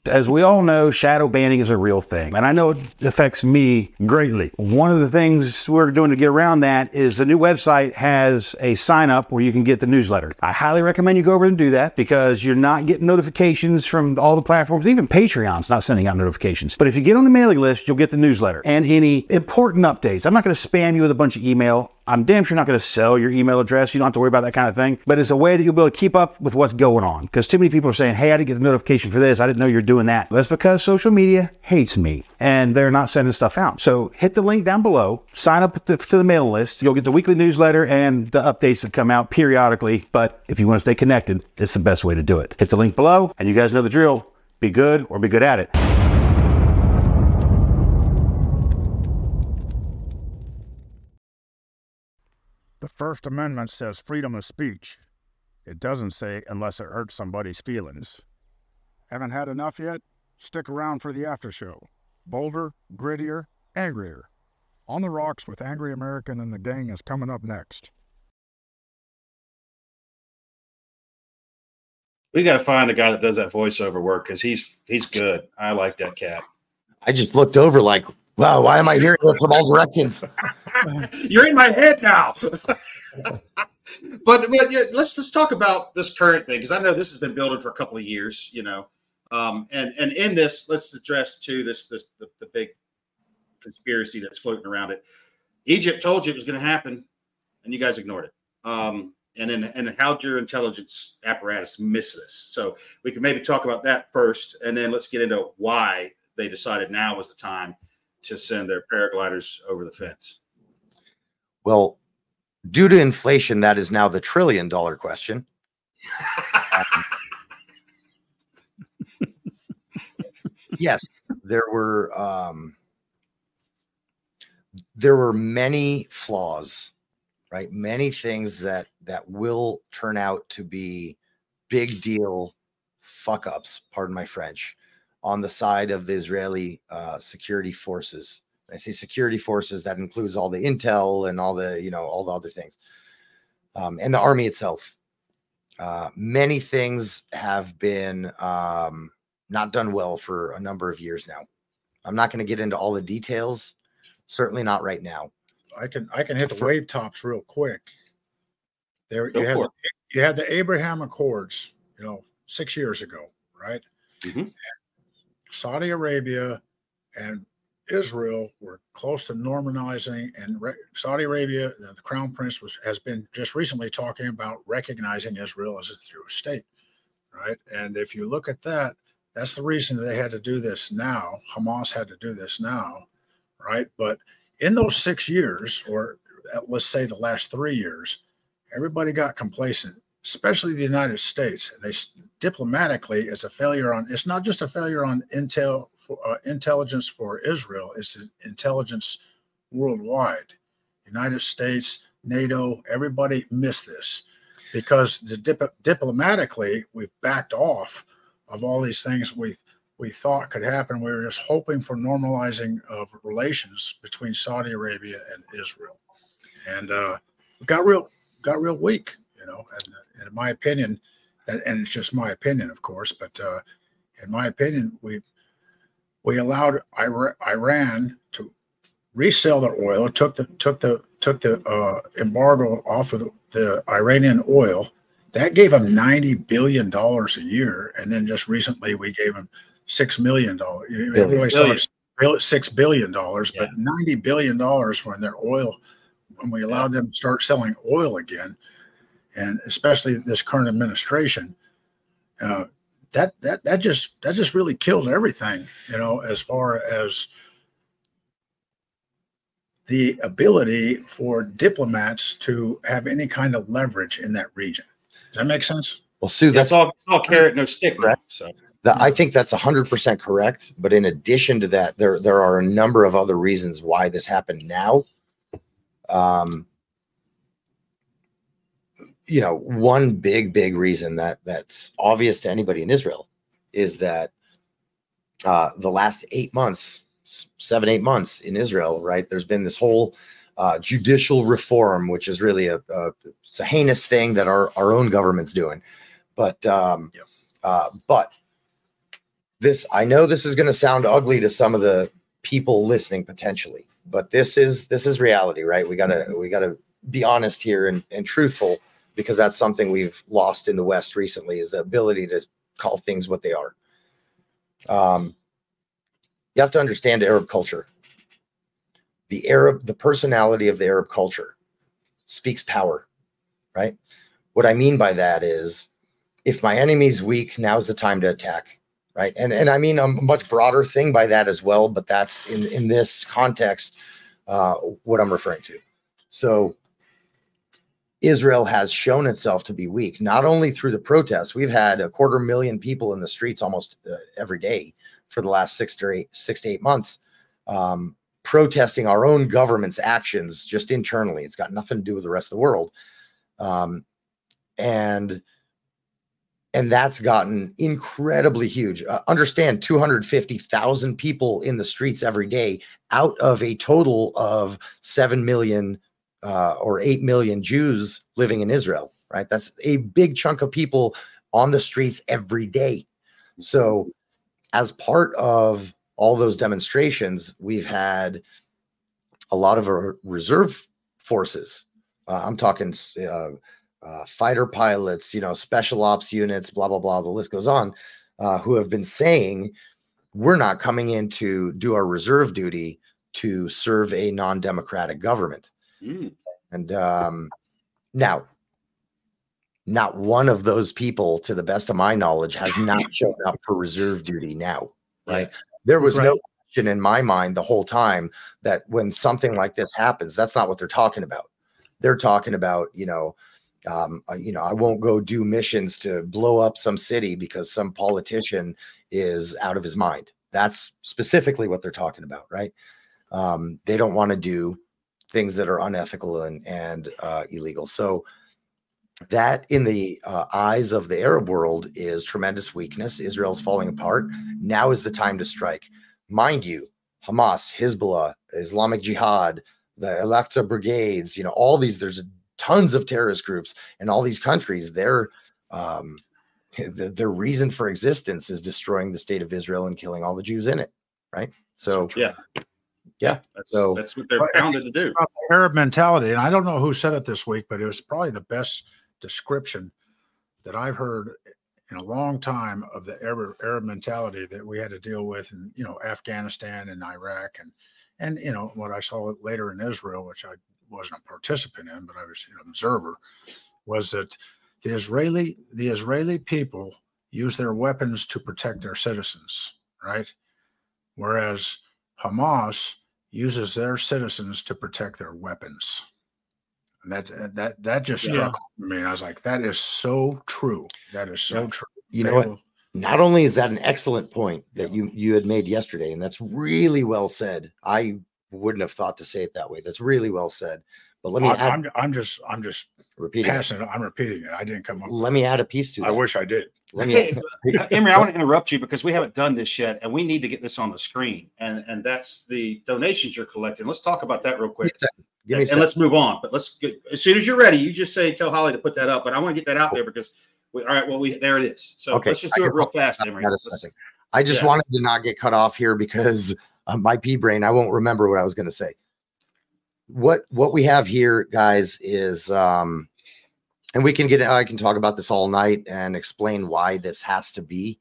As we all know, shadow banning is a real thing, and I know it affects me greatly. One of the things we're doing to get around that is the new website has a sign up where you can get the newsletter. I highly recommend you go over and do that because you're not getting notifications from all the platforms. Even Patreon's not sending out notifications. But if you get on the mailing list, you'll get the newsletter and any important updates. I'm not going to spam you with a bunch of email. I'm damn sure not going to sell your email address. You don't have to worry about that kind of thing. But it's a way that you'll be able to keep up with what's going on. Because too many people are saying, hey, I didn't get the notification for this. I didn't know you're doing that. That's because social media hates me and they're not sending stuff out. So hit the link down below, sign up to the mailing list. You'll get the weekly newsletter and the updates that come out periodically. But if you want to stay connected, it's the best way to do it. Hit the link below and you guys know the drill. Be good or be good at it. The First Amendment says freedom of speech. It doesn't say unless it hurts somebody's feelings. Haven't had enough yet? Stick around for the after show. Bolder, grittier, angrier. On the Rocks with Angry American and the Gang is coming up next. We got to find a guy that does that voiceover work because he's good. I like that cat. I just looked over like, wow, why am I hearing this from all directions? You're in my head now. But yeah, let's talk about this current thing because I know this has been building for a couple of years, you know. And in this, let's address too the big conspiracy that's floating around it. Egypt told you it was going to happen, and you guys ignored it. And how'd your intelligence apparatus miss this? So we can maybe talk about that first, and then let's get into why they decided now was the time to send their paragliders over the fence. Well, due to inflation, that is now the $1 trillion question. Yes, there were many flaws, right? Many things that will turn out to be big deal fuck-ups, pardon my French, on the side of the Israeli security forces. I say security forces, that includes all the intel and all the, you know, all the other things, and the army itself. Many things have been not done well for a number of years now. I'm not going to get into all the details, certainly not right now. I can hit the wave tops real quick. There you had the Abraham Accords, you know, 6 years ago, right? Mm-hmm. Saudi Arabia and Israel were close to normalizing, and Saudi Arabia, the Crown Prince, has been just recently talking about recognizing Israel as a Jewish state, right? And if you look at that, that's the reason they had to do this now. Hamas had to do this now, right? But in those 6 years, or let's say the last 3 years, everybody got complacent, especially the United States. They diplomatically, it's a failure on. It's not just a failure on intel. Intelligence for Israel is intelligence worldwide. United States, NATO, everybody missed this because diplomatically we've backed off of all these things we thought could happen. We were just hoping for normalizing of relations between Saudi Arabia and Israel, and it got real weak, you know. And in my opinion, and it's just my opinion, of course, but in my opinion, we allowed Iran to resell their oil, took the embargo off of the Iranian oil. That gave them $90 billion a year, and then just recently we gave them $6 million. Everybody starts $6 billion, but $90 billion when their oil, when we allowed them to start selling oil again, and especially this current administration, that just really killed everything, you know, as far as the ability for diplomats to have any kind of leverage in that region. Does that make sense? Well, Sue, that's it's all carrot, no stick, right? So I think that's 100% correct. But in addition to that, there are a number of other reasons why this happened now. You know, one big reason that's obvious to anybody in Israel is that the last 8 months, 7-8 months in Israel, right? There's been this whole judicial reform, which is really a heinous thing that our own government's doing. But this, I know this is going to sound ugly to some of the people listening potentially, but this is reality, right? We gotta be honest here and truthful, because that's something we've lost in the West recently, is the ability to call things what they are. You have to understand Arab culture. The personality of the Arab culture speaks power, right? What I mean by that is, if my enemy's weak, now's the time to attack, right? And I mean a much broader thing by that as well, but that's in this context what I'm referring to. So Israel has shown itself to be weak, not only through the protests. We've had 250,000 people in the streets almost every day for the last 6 to 8 months, protesting our own government's actions just internally. It's got nothing to do with the rest of the world. And that's gotten incredibly huge. Understand, 250,000 people in the streets every day out of a total of 7 million or 8 million Jews living in Israel, right? That's a big chunk of people on the streets every day. So as part of all those demonstrations, we've had a lot of our reserve forces. I'm talking fighter pilots, special ops units, blah, blah, blah. The list goes on, who have been saying, we're not coming in to do our reserve duty to serve a non-democratic government. Mm. And now, not one of those people, to the best of my knowledge, has not shown up for reserve duty now, right? There was no question in my mind the whole time that when something like this happens, that's not what they're talking about. They're talking about, I won't go do missions to blow up some city because some politician is out of his mind. That's specifically what they're talking about, right? They don't want to do things that are unethical and illegal. So that, in the eyes of the Arab world, is tremendous weakness. Israel's falling apart. Now is the time to strike. Mind you, Hamas, Hezbollah, Islamic Jihad, the Al-Aqsa brigades, all these, there's tons of terrorist groups in all these countries. Their reason for existence is destroying the state of Israel and killing all the Jews in it, right? So yeah, that's what they're founded to do. About the Arab mentality, and I don't know who said it this week, but it was probably the best description that I've heard in a long time of the Arab mentality that we had to deal with in Afghanistan and Iraq, and what I saw later in Israel, which I wasn't a participant in, but I was an observer, was that the Israeli people use their weapons to protect their citizens, right? Whereas Hamas uses their citizens to protect their weapons. And that just struck me. And I was like, that is so true. That is so true. What? Not only is that an excellent point that you had made yesterday, and that's really well said. I wouldn't have thought to say it that way. That's really well said. But let me add, I'm just repeating it. I'm repeating it. I didn't come up. Let me add a piece to that. I wish I did. Emery, I want to interrupt you because we haven't done this yet, and we need to get this on the screen. And that's the donations you're collecting. Let's talk about that real quick. Give me a second. Let's move on. But as soon as you're ready, you just tell Holly to put that up. But I want to get that out there because there it is. So let's just do it real fast, Emery. I just wanted to not get cut off here because my pea brain, I won't remember what I was going to say. What we have here, guys, is, and I can talk about this all night and explain why this has to be.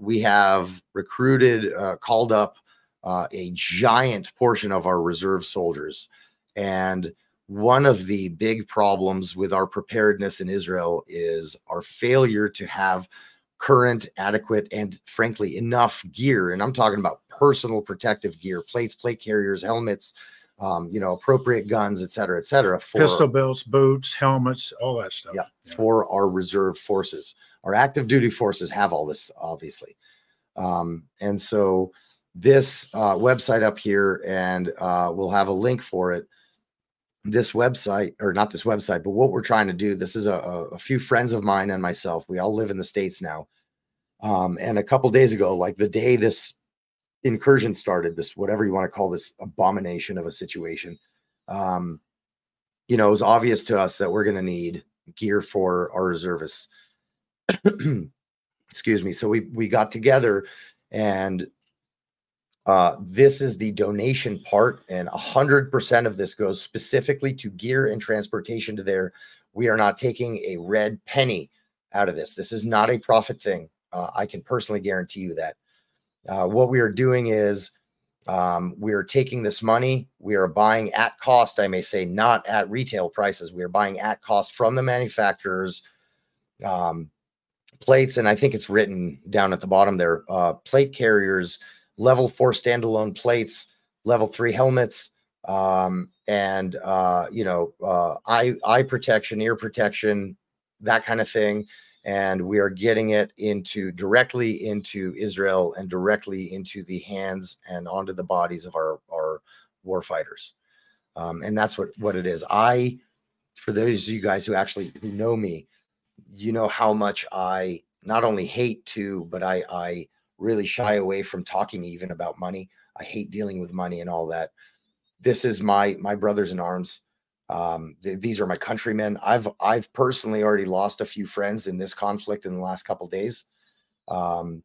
We have recruited, called up a giant portion of our reserve soldiers. And one of the big problems with our preparedness in Israel is our failure to have current, adequate, and frankly, enough gear. And I'm talking about personal protective gear, plates, plate carriers, helmets, appropriate guns, et cetera, for pistol belts, boots, helmets, all that stuff. Yeah. For our reserve forces. Our active duty forces have all this, obviously. And so this website up here, and we'll have a link for it. This website, or not this website, but what we're trying to do, this is a few friends of mine and myself. We all live in the States now. And a couple days ago, like the day this incursion started, this, whatever you want to call this abomination of a situation, it was obvious to us that we're going to need gear for our reservists. excuse me. So we got together, and this is the donation part, and 100% of this goes specifically to gear and transportation to there. We are not taking a red penny out of this. This is not a profit thing. I can personally guarantee you that. What we are doing is we are taking this money. We are buying at cost, I may say, not at retail prices. We are buying at cost from the manufacturers, plates. And I think it's written down at the bottom there, plate carriers, level 4 standalone plates, level 3 helmets, and, eye protection, ear protection, that kind of thing. And we are getting it directly into Israel and directly into the hands and onto the bodies of our war fighters. And that's what it is. For those of you guys who know me, you know how much I not only hate to, but I really shy away from talking even about money. I hate dealing with money and all that. This is my brothers in arms. These are my countrymen. I've personally already lost a few friends in this conflict in the last couple of days. And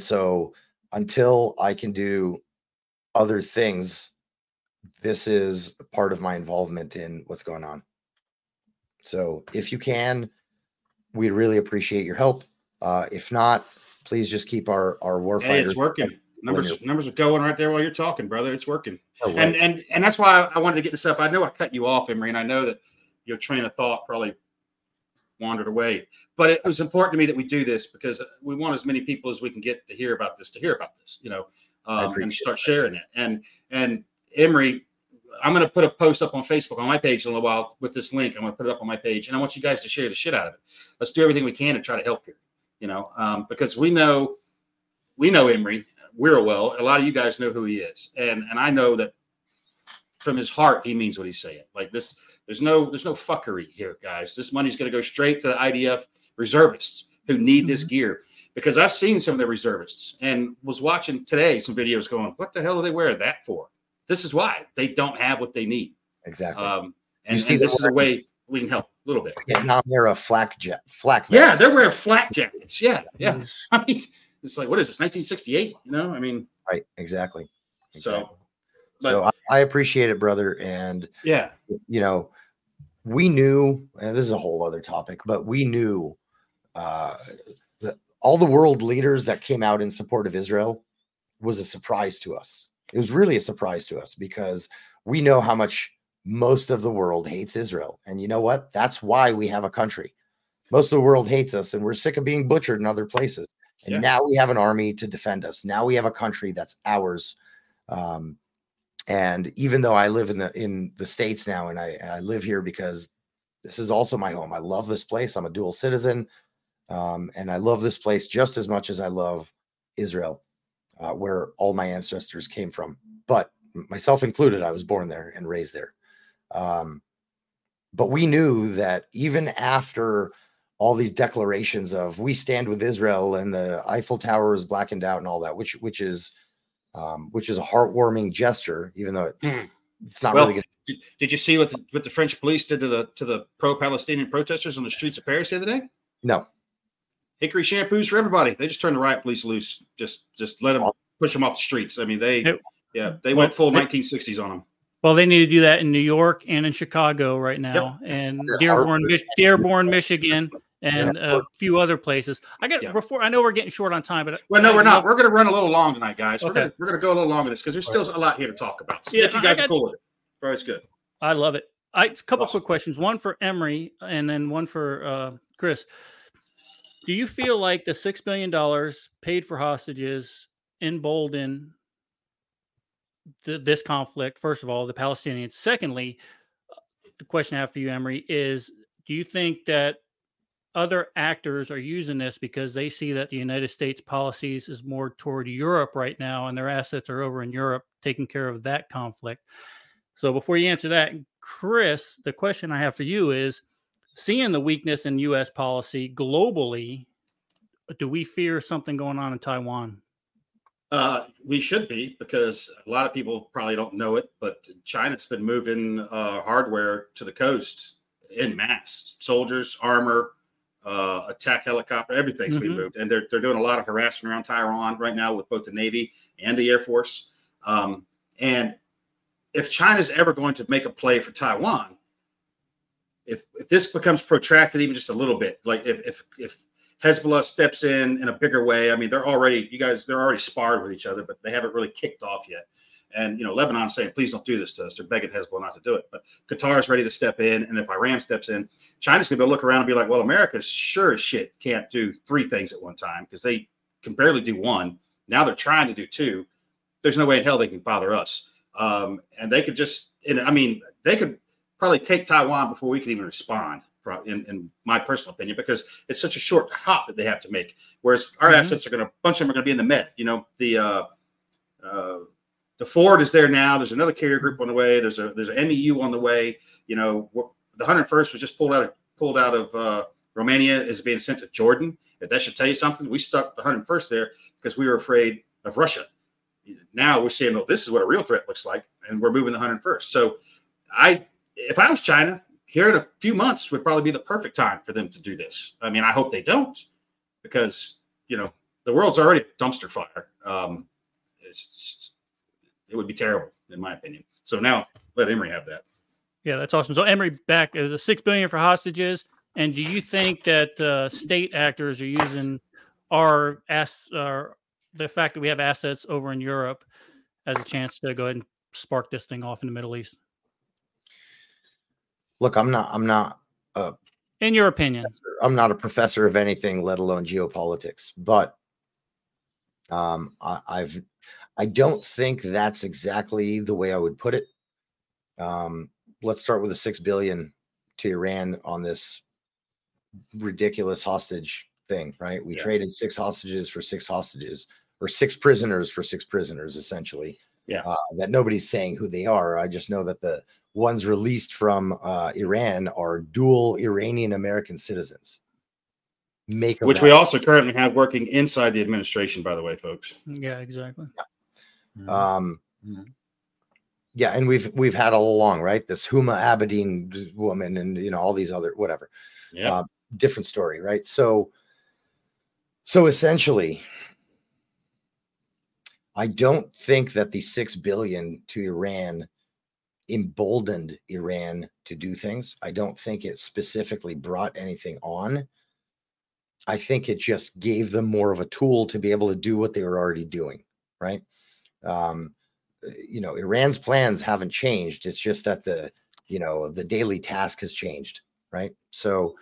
so until I can do other things, this is part of my involvement in what's going on. So if you can, we'd really appreciate your help. If not, please just keep our war fighters. It's working. Numbers are going right there while you're talking, brother. It's working. Oh, right. And that's why I wanted to get this up. I know I cut you off, Emery, and I know that your train of thought probably wandered away. But it was important to me that we do this because we want as many people as we can get to hear about this, and start sharing it. And Emery, I'm going to put a post up on Facebook on my page in a little while with this link. I'm going to put it up on my page, and I want you guys to share the shit out of it. Let's do everything we can to try to help here, because we know Emery. We're well. A lot of you guys know who he is, and I know that from his heart he means what he's saying. Like this, there's no fuckery here, guys. This money's going to go straight to the IDF reservists who need this gear, because I've seen some of the reservists and was watching today some videos going, "What the hell are they wearing that for?" This is why they don't have what they need. Exactly. And this is the way we can help a little bit. Now they're a flak vest. Yeah, they're wearing flak jackets. Yeah. I mean. It's like, what is this, 1968? Right, exactly. So I appreciate it, brother. And yeah, we knew, and this is a whole other topic, but we knew all the world leaders that came out in support of Israel was a surprise to us. It was really a surprise to us because we know how much most of the world hates Israel. And you know what? That's why we have a country. Most of the world hates us, and we're sick of being butchered in other places. And now we have an army to defend us. Now we have a country that's ours. And even though I live in the States now, and I live here because this is also my home. I love this place. I'm a dual citizen. And I love this place just as much as I love Israel, where all my ancestors came from. But myself included, I was born there and raised there. But we knew that even after all these declarations of we stand with Israel and the Eiffel Tower is blackened out and all that, which is a heartwarming gesture, even though it's not really good. Did you see what the French police did to the pro-Palestinian protesters on the streets of Paris the other day? No. Hickory shampoos for everybody. They just turned the riot police loose. Just let them push them off the streets. They went full 1960s on them. Well, they need to do that in New York and in Chicago right now, and Dearborn, Michigan, and a few other places. Before I know we're getting short on time, but we're not. We're going to run a little long tonight, guys. Okay. We're going to go a little long with this because there's still a lot here to talk about. So if you guys are cool with it, it's good. I love it. It's a couple quick questions. One for Emery, and then one for Chris. Do you feel like the $6 billion paid for hostages emboldened this conflict, first of all, the Palestinians? Secondly, the question I have for you, Emery, is do you think that other actors are using this because they see that the United States policies is more toward Europe right now and their assets are over in Europe taking care of that conflict? So before you answer that, Chris, the question I have for you is, seeing the weakness in U.S. policy globally, do we fear something going on in Taiwan? We should be, because a lot of people probably don't know it, but China's been moving hardware to the coast en masse, soldiers, armor, attack helicopter, everything's been moved. And they're doing a lot of harassment around Tehran right now with both the Navy and the Air Force. And if China's ever going to make a play for Taiwan, if this becomes protracted even just a little bit, like if Hezbollah steps in a bigger way, I mean, they're already sparred with each other, but they haven't really kicked off yet. And, Lebanon's saying, please don't do this to us. They're begging Hezbollah not to do it. But Qatar is ready to step in. And if Iran steps in, China's going to look around and be like, well, America sure as shit can't do three things at one time because they can barely do one. Now they're trying to do two. There's no way in hell they can bother us. And they could they could probably take Taiwan before we could even respond, in my personal opinion, because it's such a short hop that they have to make. Whereas our assets a bunch of them are going to be in the Med. The Ford is there now. There's another carrier group on the way. There's an MEU on the way. The 101st was just pulled out of Romania, is being sent to Jordan. If that should tell you something, we stuck the 101st there because we were afraid of Russia. Now we're saying, this is what a real threat looks like, and we're moving the 101st. So if I was China, here in a few months would probably be the perfect time for them to do this. I mean, I hope they don't, because, the world's already a dumpster fire. It would be terrible, in my opinion. So now let Emery have that. Yeah, that's awesome. So Emery, back the $6 billion for hostages. And do you think that state actors are using the fact that we have assets over in Europe as a chance to go ahead and spark this thing off in the Middle East? Look, I'm not. In your opinion, I'm not a professor of anything, let alone geopolitics. But I don't think that's exactly the way I would put it. Let's start with the $6 billion to Iran on this ridiculous hostage thing, right? We traded six prisoners for six prisoners, essentially. Yeah, that nobody's saying who they are. I just know that the ones released from Iran are dual Iranian-American citizens. Which we also currently have working inside the administration, by the way, folks. Yeah, exactly. Yeah. And we've had all along, right? This Huma Abedin woman and, all these other, whatever. Yeah. Different story, right? So essentially, I don't think that the $6 billion to Iran emboldened Iran to do things. I don't think it specifically brought anything on. I think it just gave them more of a tool to be able to do what they were already doing, right? Iran's plans haven't changed. It's just that the daily task has changed, right? So,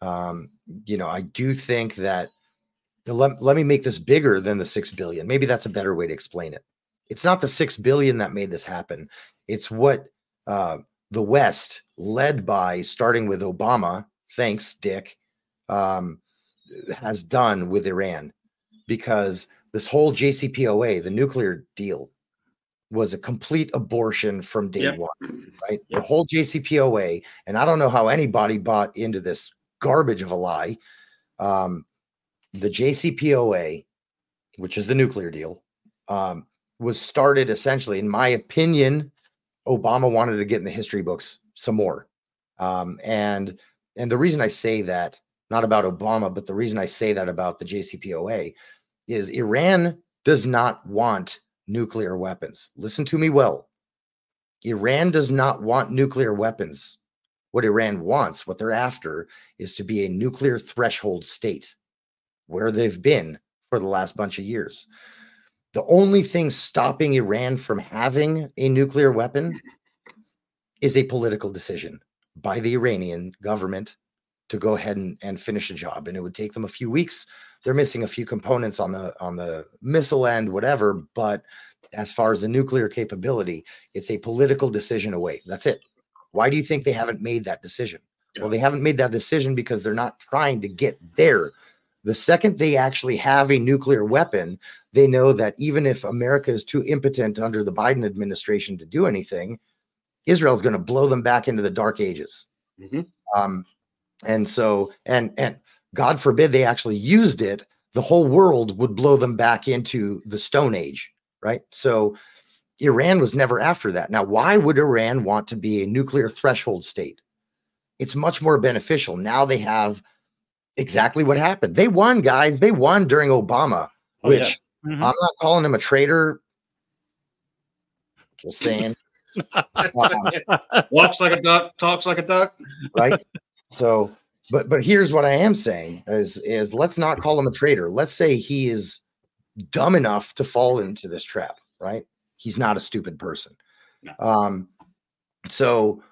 I do think that let me make this bigger than the $6 billion. Maybe that's a better way to explain it. It's not the $6 billion that made this happen. It's what the West, led by, starting with Obama, thanks, Dick, has done with Iran, because this whole JCPOA, the nuclear deal, was a complete abortion from day one, right? Yep. The whole JCPOA, and I don't know how anybody bought into this garbage of a lie. The JCPOA, which is the nuclear deal, was started essentially, in my opinion, Obama wanted to get in the history books some more. And the reason I say that, not about Obama, but the reason I say that about the JCPOA is Iran does not want nuclear weapons. Listen to me well. Iran does not want nuclear weapons. What Iran wants, what they're after, is to be a nuclear threshold state, where they've been for the last bunch of years. The only thing stopping Iran from having a nuclear weapon is a political decision by the Iranian government to go ahead and finish the job. And it would take them a few weeks. They're missing a few components on the missile end, whatever. But as far as the nuclear capability, it's a political decision away. That's it. Why do you think they haven't made that decision? Well, they haven't made that decision because they're not trying to get there. The second they actually have a nuclear weapon, they know that even if America is too impotent under the Biden administration to do anything, Israel's going to blow them back into the dark ages. Mm-hmm. And God forbid they actually used it, the whole world would blow them back into the Stone Age, right? So Iran was never after that. Now, why would Iran want to be a nuclear threshold state? It's much more beneficial. Now they have exactly what happened. They won, guys. They won during Obama, which I'm not calling him a traitor. Just saying. Walks like a duck, talks like a duck. Right. So, but here's what I am saying is let's not call him a traitor. Let's say he is dumb enough to fall into this trap, right? He's not a stupid person. No. So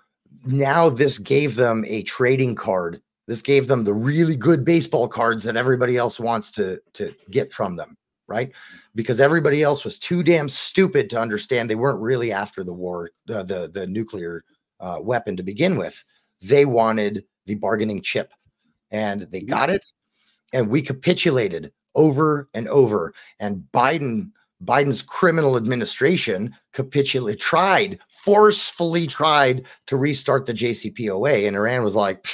now this gave them a trading card. This gave them the really good baseball cards that everybody else wants to get from them, right? Because everybody else was too damn stupid to understand they weren't really after the war, the nuclear weapon to begin with. They wanted the bargaining chip, and they got it, and we capitulated over and over. And Biden's criminal administration forcefully tried to restart the JCPOA, and Iran was like,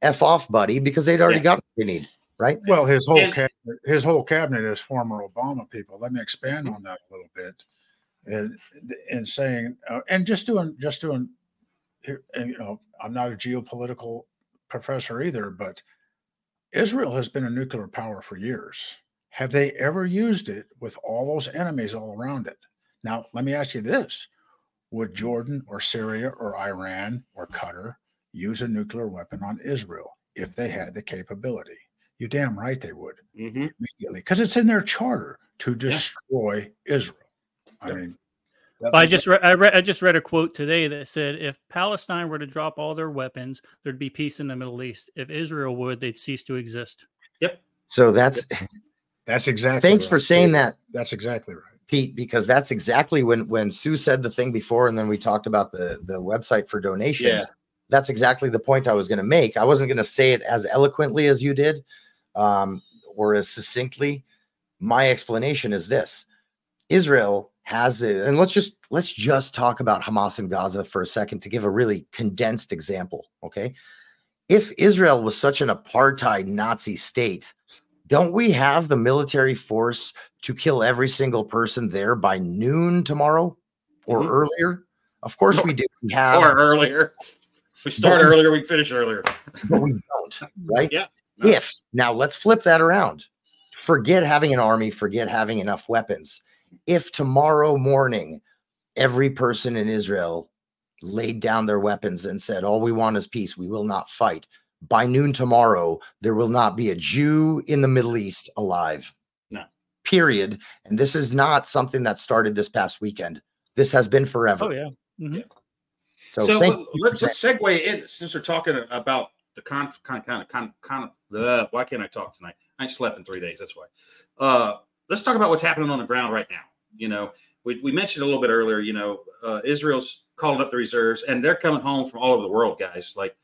"F off, buddy," because they'd already got what they need, right? Well, his whole cabinet is former Obama people. Let me expand on that a little bit, and saying and just doing. And, you know, I'm not a geopolitical professor either, but Israel has been a nuclear power for years. Have they ever used it with all those enemies all around it? Now, let me ask you this. Would Jordan or Syria or Iran or Qatar use a nuclear weapon on Israel if they had the capability? You damn right they would. Mm-hmm. Immediately, because it's in their charter to destroy Israel. I mean... I just read a quote today that said, if Palestine were to drop all their weapons, there'd be peace in the Middle East. If Israel would, they'd cease to exist. Yep. So that's exactly. Thanks for saying that. That's exactly right, Pete, because that's exactly when Sue said the thing before, and then we talked about the website for donations. Yeah. That's exactly the point I was going to make. I wasn't going to say it as eloquently as you did, or as succinctly. My explanation is this: Israel has it, and let's just talk about Hamas and Gaza for a second to give a really condensed example. Okay, if Israel was such an apartheid Nazi state, don't we have the military force to kill every single person there by noon tomorrow or earlier? Of course we do. We have, or earlier. We start earlier, we finish earlier. But we don't, right? Yeah. No. Now let's flip that around. Forget having an army, forget having enough weapons. If tomorrow morning every person in Israel laid down their weapons and said, all we want is peace, we will not fight, by noon tomorrow, there will not be a Jew in the Middle East alive. No. Period. And this is not something that started this past weekend. This has been forever. Oh, yeah. Mm-hmm. Yeah. So let's just segue in, since we're talking about the why can't I talk tonight? I ain't slept in 3 days. That's why. Let's talk about what's happening on the ground right now. You know, we mentioned a little bit earlier, you know, Israel's calling up the reserves, and they're coming home from all over the world, guys. Like,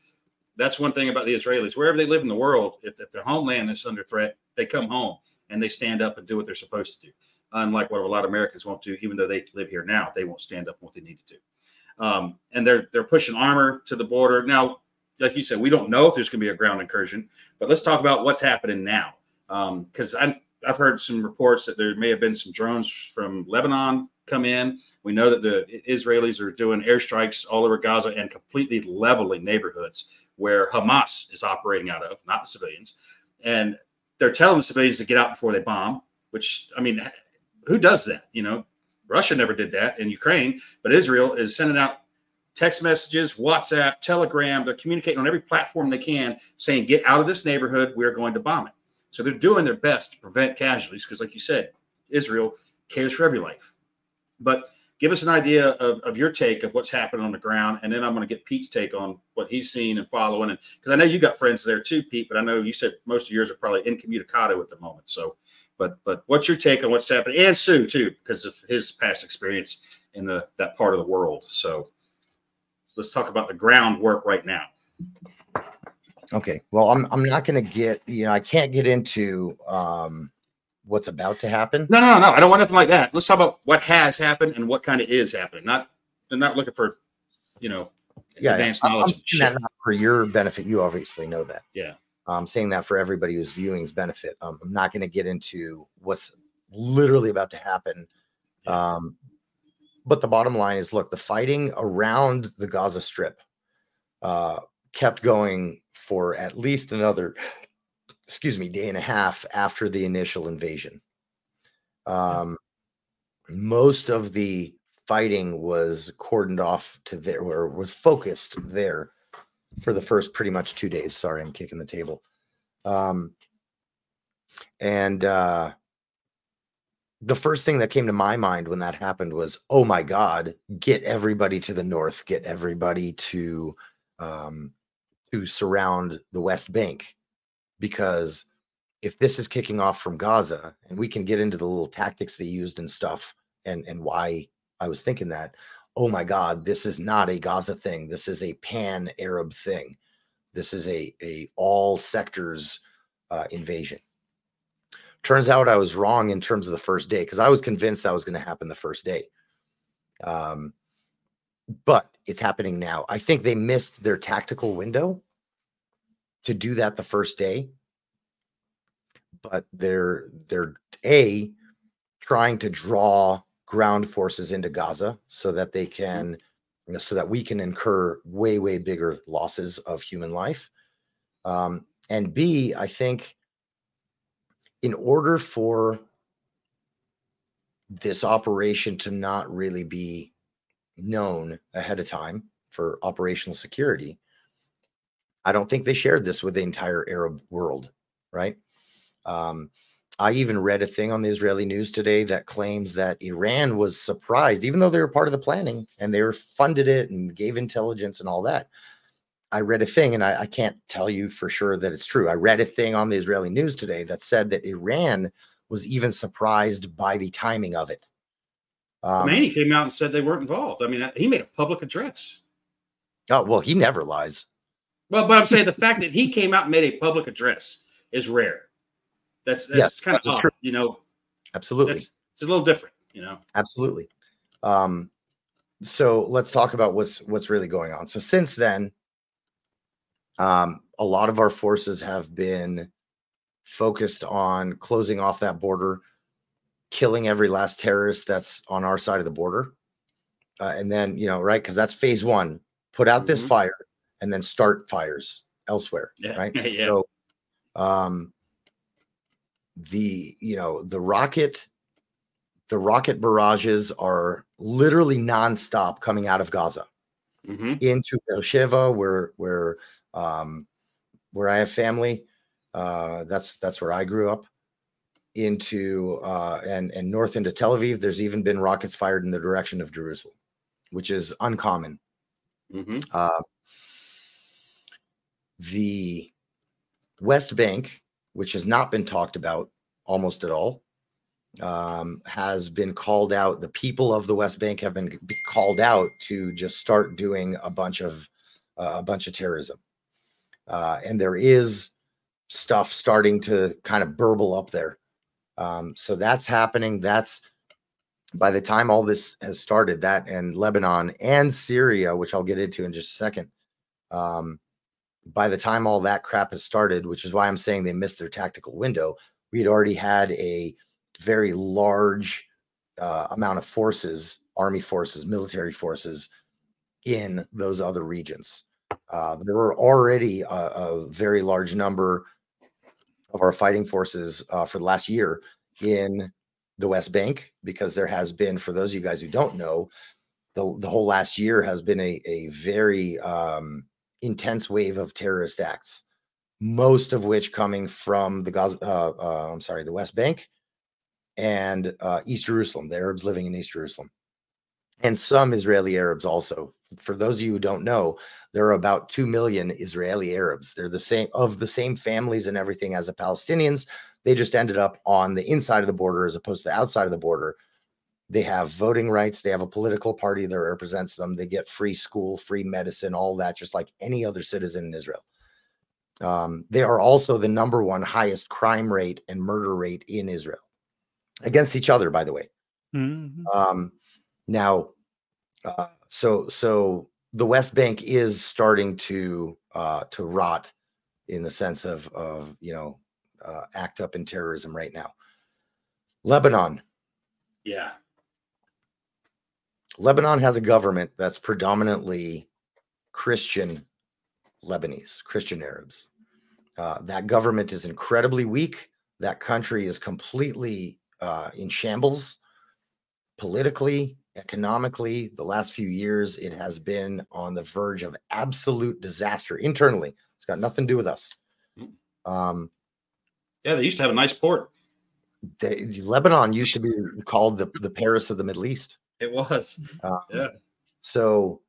that's one thing about the Israelis. Wherever they live in the world, if their homeland is under threat, they come home and they stand up and do what they're supposed to do. Unlike what a lot of Americans won't do, even though they live here now, they won't stand up on what they need to do. And they're pushing armor to the border. Now, like you said, we don't know if there's going to be a ground incursion, but let's talk about what's happening now. Because I've heard some reports that there may have been some drones from Lebanon come in. We know that the Israelis are doing airstrikes all over Gaza and completely leveling neighborhoods where Hamas is operating out of, not the civilians. And they're telling the civilians to get out before they bomb, which, I mean, who does that? You know, Russia never did that in Ukraine, but Israel is sending out text messages, WhatsApp, Telegram. They're communicating on every platform they can saying, get out of this neighborhood. We're going to bomb it. So they're doing their best to prevent casualties because, like you said, Israel cares for every life. But give us an idea of your take of what's happening on the ground, and then I'm going to get Pete's take on what he's seen and following. And because I know you got friends there too, Pete, but I know you said most of yours are probably incommunicado at the moment. So, but what's your take on what's happening? And Sue too, because of his past experience in that part of the world. So let's talk about the groundwork right now. Okay. Well, I'm not going to get, you know, I can't get into what's about to happen. No. I don't want nothing like that. Let's talk about what has happened and what kind of is happening. I'm not looking for, you know, advanced knowledge. Not for your benefit. You obviously know that. Yeah. I'm saying that for everybody who's viewing's benefit. I'm not going to get into what's literally about to happen. Yeah. But the bottom line is, look, the fighting around the Gaza Strip kept going for at least another day and a half after the initial invasion. Most of the fighting was cordoned off to there, or was focused there for the first pretty much 2 days. Sorry, I'm kicking the table. The first thing that came to my mind when that happened was, oh my God, get everybody to the north, get everybody to surround the West Bank. Because if this is kicking off from Gaza, and we can get into the little tactics they used and stuff, and why I was thinking that, oh my God, this is not a Gaza thing. This is a pan-Arab thing. This is a all sectors invasion. Turns out I was wrong in terms of the first day, because I was convinced that was going to happen the first day. But it's happening now. I think they missed their tactical window to do that the first day. But they're trying to draw ground forces into Gaza so that they can, so that we can incur way, way bigger losses of human life. And B, I think in order for this operation to not really be known ahead of time for operational security, I don't think they shared this with the entire Arab world, right? I even read a thing on the Israeli news today that claims that Iran was surprised, even though they were part of the planning and they were funded it and gave intelligence and all that. I read a thing, and I can't tell you for sure that it's true. I read a thing on the Israeli news today that said that Iran was even surprised by the timing of it. He came out and said they weren't involved. I mean, he made a public address. Oh, well, he never lies. Well, but I'm saying the fact that he came out and made a public address is rare. That's kind of odd, you know. Absolutely. It's a little different, you know. Absolutely. So let's talk about what's really going on. So since then, a lot of our forces have been focused on closing off that border, killing every last terrorist that's on our side of the border. And then, you know, right, because that's phase one, put out this fire and then start fires elsewhere, right? Yeah. So the rocket barrages are literally nonstop coming out of Gaza into Beersheva, where I have family. That's where I grew up, into and north into Tel Aviv. There's even been rockets fired in the direction of Jerusalem, which is uncommon. The West Bank, which has not been talked about almost at all, has been called out. The people of the West Bank have been called out to just start doing a bunch of terrorism. And there is stuff starting to kind of burble up there. So that's happening. That's by the time all this has started, that and Lebanon and Syria, which I'll get into in just a second. By the time all that crap has started, which is why I'm saying they missed their tactical window, we had already had a very large amount of forces, army forces, military forces in those other regions. There were already a very large number of our fighting forces for the last year in the West Bank, because there has been, for those of you guys who don't know, the whole last year has been a very intense wave of terrorist acts, most of which coming from the West Bank and East Jerusalem, the Arabs living in East Jerusalem, and some Israeli Arabs also. For those of you who don't know, there are about 2 million Israeli Arabs. They're the same families and everything as the Palestinians. They just ended up on the inside of the border as opposed to the outside of the border. They have voting rights. They have a political party that represents them. They get free school, free medicine, all that, just like any other citizen in Israel. They are also the number one highest crime rate and murder rate in Israel, against each other, by the way. So the West Bank is starting to rot in the sense of act up in terrorism right now. Lebanon. Yeah. Lebanon has a government that's predominantly Christian Lebanese, Christian Arabs. That government is incredibly weak. That country is completely in shambles politically, economically. The last few years, it has been on the verge of absolute disaster internally. It's got nothing to do with us. Yeah, they used to have a nice port. Lebanon used to be called the Paris of the Middle East. It was. So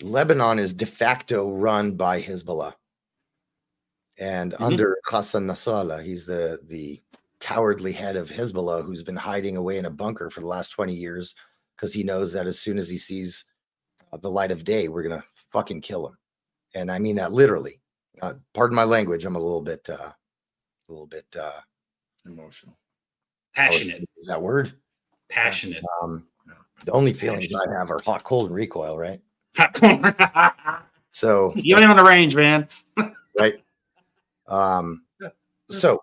Lebanon is de facto run by Hezbollah. And under Hassan Nasrallah, he's the cowardly head of Hezbollah who's been hiding away in a bunker for the last 20 years because he knows that as soon as he sees the light of day, we're going to fucking kill him. And I mean that literally. Pardon my language. I'm a little bit emotional. Passionate. Is that word? Passionate. The only feelings I have are hot, cold, and recoil, right? So you ain't on the range, man. Right. So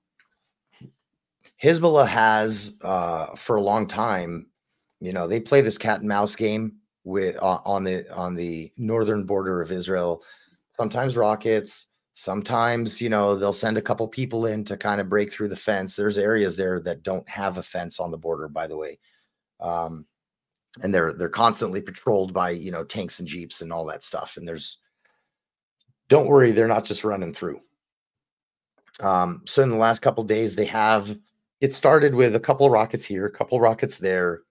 Hezbollah has for a long time, you know, they play this cat and mouse game with on the northern border of Israel. Sometimes rockets, sometimes, you know, they'll send a couple people in to kind of break through the fence. There's areas there that don't have a fence on the border, by the way. And they're constantly patrolled by, you know, tanks and jeeps and all that stuff. And don't worry, they're not just running through. So in the last couple of days, it started with a couple of rockets here, a couple of rockets there,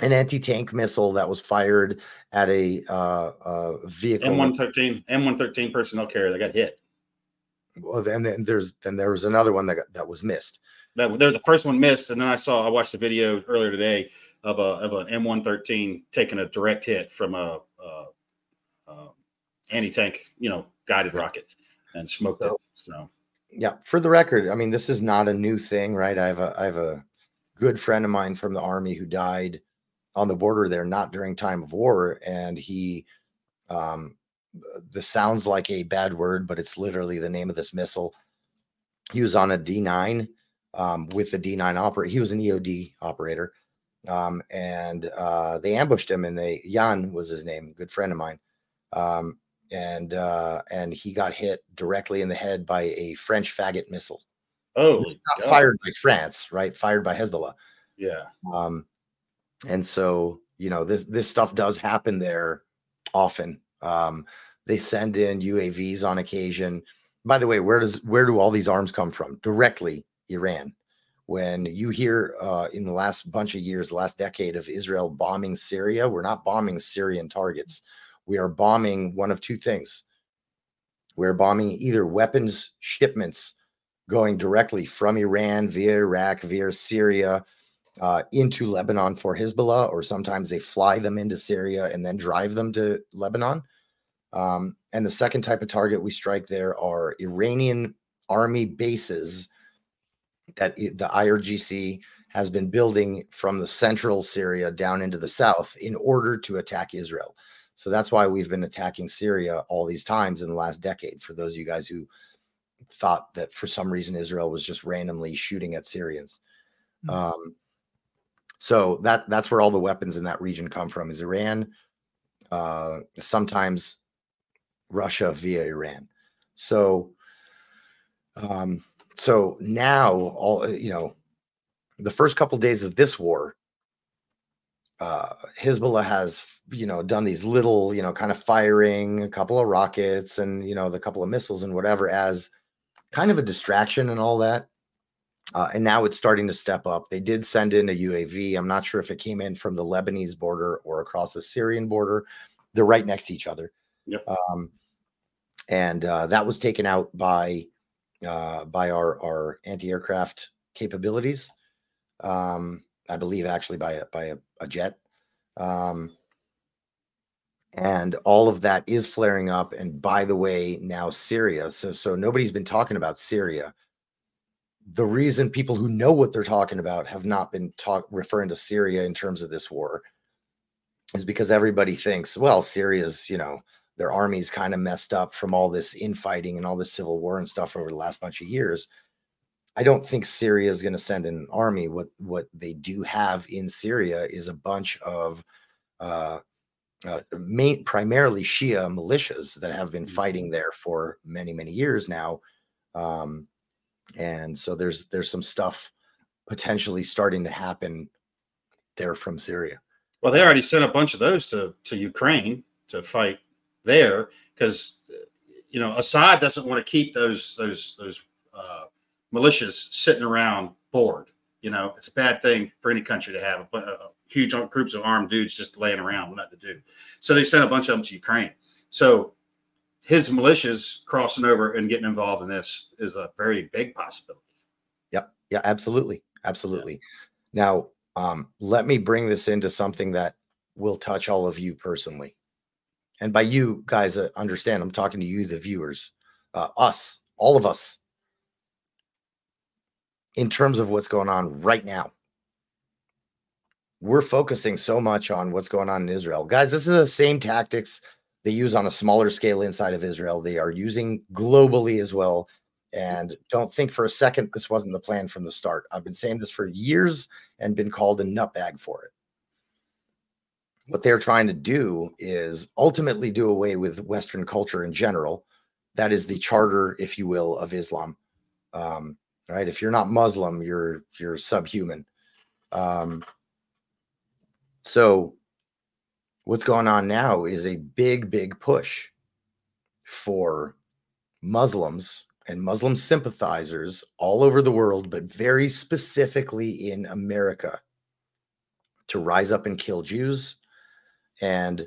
an anti-tank missile that was fired at a vehicle. M113 personnel carrier that got hit. Well, and then there was another one that was missed. They're the first one missed, and then I watched a video earlier today of an M113 taking a direct hit from a anti-tank, you know, guided rocket and smoked it. So yeah, for the record, I mean, this is not a new thing, right? I have a good friend of mine from the Army who died on the border there, not during time of war. And he, this sounds like a bad word, but it's literally the name of this missile. He was on a D9 with the D9 operator. He was an EOD operator. And they ambushed him, and Jan was his name, good friend of mine. And he got hit directly in the head by a French faggot missile. Oh, not fired by France, right? Fired by Hezbollah. Yeah. And so, you know, this stuff does happen there often. They send in UAVs on occasion. By the way, where do all these arms come from? Directly Iran. When you hear in the last bunch of years, the last decade of Israel bombing Syria, we're not bombing Syrian targets. We are bombing one of two things. We're bombing either weapons shipments going directly from Iran via Iraq, via Syria, into Lebanon for Hezbollah, or sometimes they fly them into Syria and then drive them to Lebanon. And the second type of target we strike there are Iranian army bases that the IRGC has been building from the central Syria down into the south in order to attack Israel. So that's why we've been attacking Syria all these times in the last decade. For those of you guys who thought that for some reason Israel was just randomly shooting at Syrians. So that's where all the weapons in that region come from, is Iran, sometimes Russia via Iran. So now, all, you know, the first couple of days of this war, Hezbollah has, you know, done these little, you know, kind of firing a couple of rockets and, you know, the couple of missiles and whatever as kind of a distraction and all that. And now it's starting to step up. They did send in a UAV. I'm not sure if it came in from the Lebanese border or across the Syrian border. They're right next to each other. Yep. And that was taken out by our anti-aircraft capabilities. I believe actually by a jet. And all of that is flaring up. And by the way, now Syria. So nobody's been talking about Syria. The reason people who know what they're talking about have not been referring to Syria in terms of this war is because everybody thinks, well, Syria's, you know, their army's kind of messed up from all this infighting and all this civil war and stuff over the last bunch of years. I don't think Syria is going to send an army. What they do have in Syria is a bunch of primarily Shia militias that have been fighting there for many, many years now. And so there's some stuff potentially starting to happen there from Syria. Well, they already sent a bunch of those to Ukraine to fight there because, you know, Assad doesn't want to keep those militias sitting around bored. You know, it's a bad thing for any country to have a huge groups of armed dudes just laying around with nothing to do. So they sent a bunch of them to Ukraine. So his militias crossing over and getting involved in this is a very big possibility. Yep. Yeah, absolutely. Absolutely. Yeah. Now, let me bring this into something that will touch all of you personally. And by you guys, understand, I'm talking to you, the viewers, us, all of us, in terms of what's going on right now. We're focusing so much on what's going on in Israel. Guys, this is the same tactics they use on a smaller scale inside of Israel. They are using globally as well. And don't think for a second this wasn't the plan from the start. I've been saying this for years and been called a nutbag for it. What they're trying to do is ultimately do away with Western culture in general. That is the charter, if you will, of Islam. Right? If you're not Muslim, you're subhuman. So what's going on now is a big, big push for Muslims and Muslim sympathizers all over the world, but very specifically in America, to rise up and kill Jews. And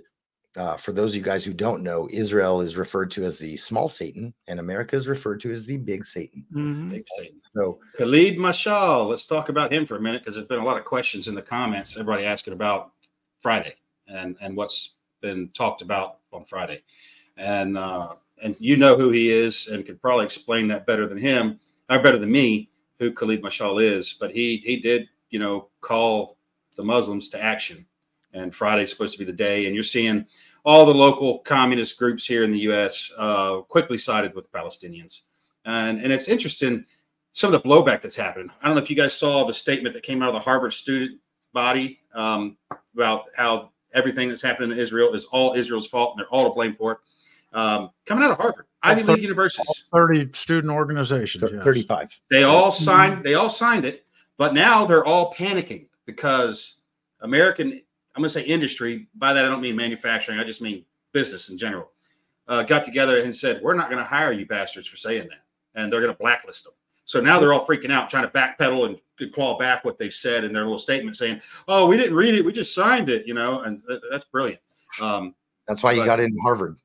for those of you guys who don't know, Israel is referred to as the small Satan, and America is referred to as the big Satan. Mm-hmm. Big Satan. So Khalid Mashal, let's talk about him for a minute, because there's been a lot of questions in the comments, everybody asking about Friday and what's been talked about on Friday. And you know who he is and could probably explain that better than him, or better than me, who Khalid Mashal is. But he did, you know, call the Muslims to action. And Friday's supposed to be the day. And you're seeing all the local communist groups here in the U.S. Quickly sided with the Palestinians. And it's interesting, some of the blowback that's happened. I don't know if you guys saw the statement that came out of the Harvard student body about how everything that's happened in Israel is all Israel's fault and they're all to blame for it. Coming out of Harvard, Ivy League universities. 30 student organizations. 35. Yes. They all signed it. But now they're all panicking because American... I'm going to say industry. By that, I don't mean manufacturing. I just mean business in general. Got together and said, we're not going to hire you bastards for saying that. And they're going to blacklist them. So now they're all freaking out, trying to backpedal and claw back what they've said in their little statement saying, oh, we didn't read it. We just signed it, you know, and that's brilliant. That's why you got into Harvard.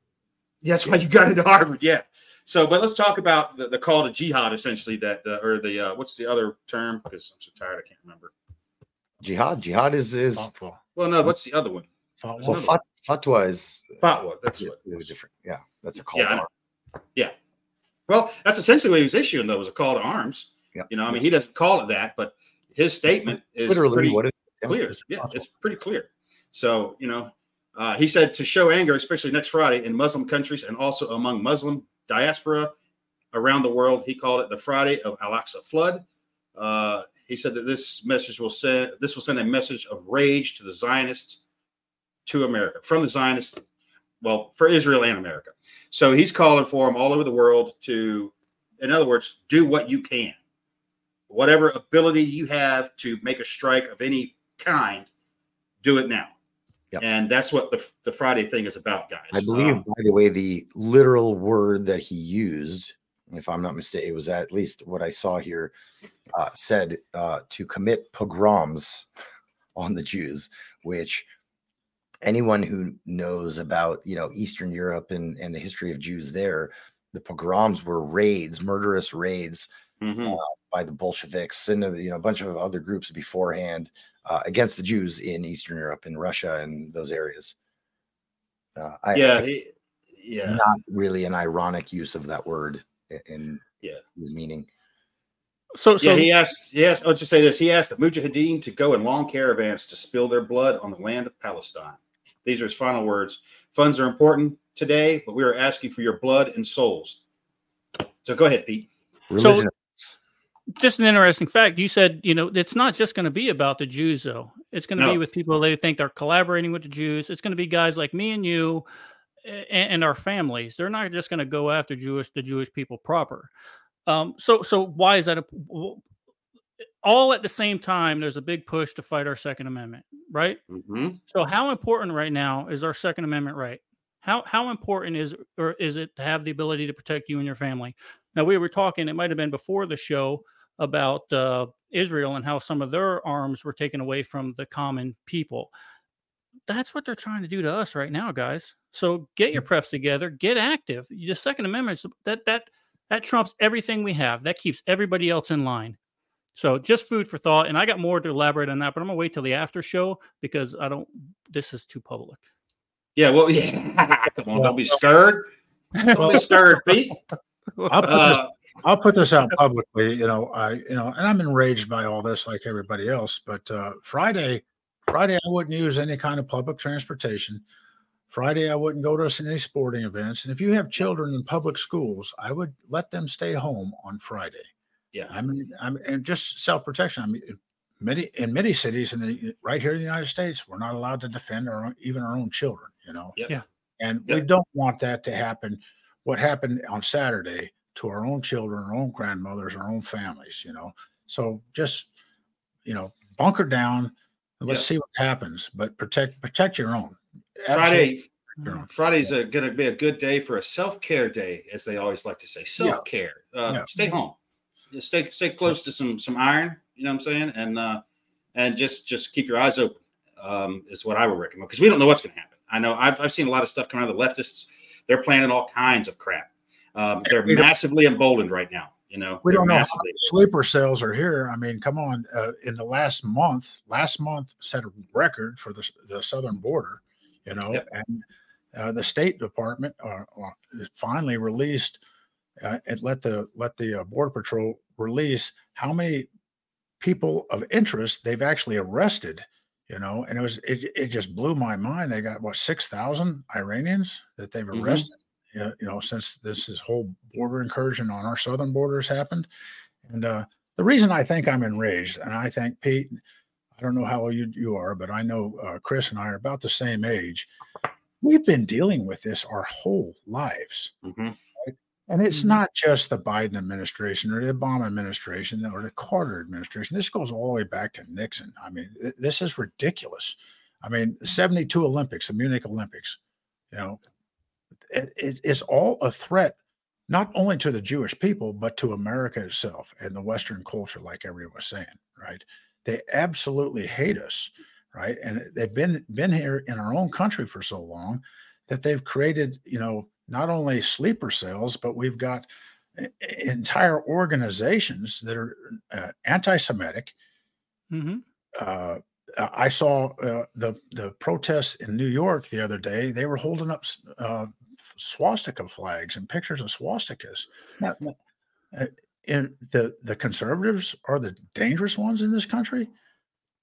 That's why you got into Harvard. Yeah. So, but let's talk about the call to jihad, essentially, that or the what's the other term? Because I'm so tired. I can't remember. Jihad is fatwa. Well, no, what's the other one? Well, fatwa is fatwa. That's what it was different. Yeah, that's a call to arms. Yeah. Well, that's essentially what he was issuing, though, was a call to arms. Yeah. You know, I mean, he doesn't call it that, but his statement is literally what it's clear. Yeah, it's pretty clear. So, you know, he said to show anger, especially next Friday in Muslim countries and also among Muslim diaspora around the world. He called it the Friday of Al-Aqsa flood. He said that this will send a message of rage to the Zionists, to America, from the Zionists, well, for Israel and America. So he's calling for them all over the world to, in other words, do what you can. Whatever ability you have to make a strike of any kind, do it now. Yep. And that's what the Friday thing is about, guys. I believe, by the way, the literal word that he used, if I'm not mistaken, it was at least what I saw here, said to commit pogroms on the Jews, which anyone who knows about, you know, Eastern Europe and the history of Jews there, the pogroms were raids, murderous raids by the Bolsheviks and, you know, a bunch of other groups beforehand against the Jews in Eastern Europe and Russia and those areas. Not really an ironic use of that word. His meaning. So he asked. I'll just say this. He asked the Mujahideen to go in long caravans to spill their blood on the land of Palestine. These are his final words. Funds are important today, but we are asking for your blood and souls. So go ahead, Pete. Religion. So Just an interesting fact. You said, you know, it's not just going to be about the Jews, though. It's going to be with people they think they're collaborating with the Jews. It's going to be guys like me and you and our families. They're not just going to go after the Jewish people proper. So why is that? All at the same time, there's a big push to fight our Second Amendment, right? Mm-hmm. So how important right now is our Second Amendment right? How important is it to have the ability to protect you and your family? Now, we were talking, it might have been before the show, about Israel and how some of their arms were taken away from the common people. That's what they're trying to do to us right now, guys. So get your preps together, get active. The Second Amendment, that trumps everything we have. That keeps everybody else in line. So just food for thought. And I got more to elaborate on that, but I'm going to wait till the after show because this is too public. Yeah, well, yeah. Come on, don't be scared. Don't be scared, Pete. I'll put this out publicly. And I'm enraged by all this, like everybody else. But Friday, I wouldn't use any kind of public transportation. Friday, I wouldn't go to any sporting events. And if you have children in public schools, I would let them stay home on Friday. Yeah, I mean, and just self-protection. I mean, in many cities, right here in the United States, we're not allowed to defend even our own children. Yeah, and we don't want that to happen. What happened on Saturday to our own children, our own grandmothers, our own families, So just, bunker down and let's see what happens, but protect your own. Friday, Friday's going to be a good day for a self-care day, as they always like to say. Self-care. Stay home. Stay close to some iron, you know what I'm saying? And just keep your eyes open is what I would recommend, because we don't know what's going to happen. I know I've seen a lot of stuff coming out of the leftists. They're planning all kinds of crap. They're massively emboldened right now. We don't know how many sleeper cells are here. I mean, come on. In the last month set a record for the southern border, and the State Department finally released and let the Border Patrol release how many people of interest they've actually arrested. And it just blew my mind. They got 6,000 Iranians that they've arrested, since this whole border incursion on our southern borders happened. And the reason I think I'm enraged, and I think, Pete, I don't know how old you are, but I know Chris and I are about the same age. We've been dealing with this our whole lives. Mm-hmm. And it's not just the Biden administration or the Obama administration or the Carter administration. This goes all the way back to Nixon. I mean, this is ridiculous. I mean, the 72 Olympics, the Munich Olympics, it's all a threat, not only to the Jewish people, but to America itself and the Western culture, like everyone was saying, right? They absolutely hate us, right? And they've been here in our own country for so long that they've created, not only sleeper cells, but we've got entire organizations that are anti-Semitic. Mm-hmm. I saw the protests in New York the other day. They were holding up swastika flags and pictures of swastikas. And the conservatives are the dangerous ones in this country.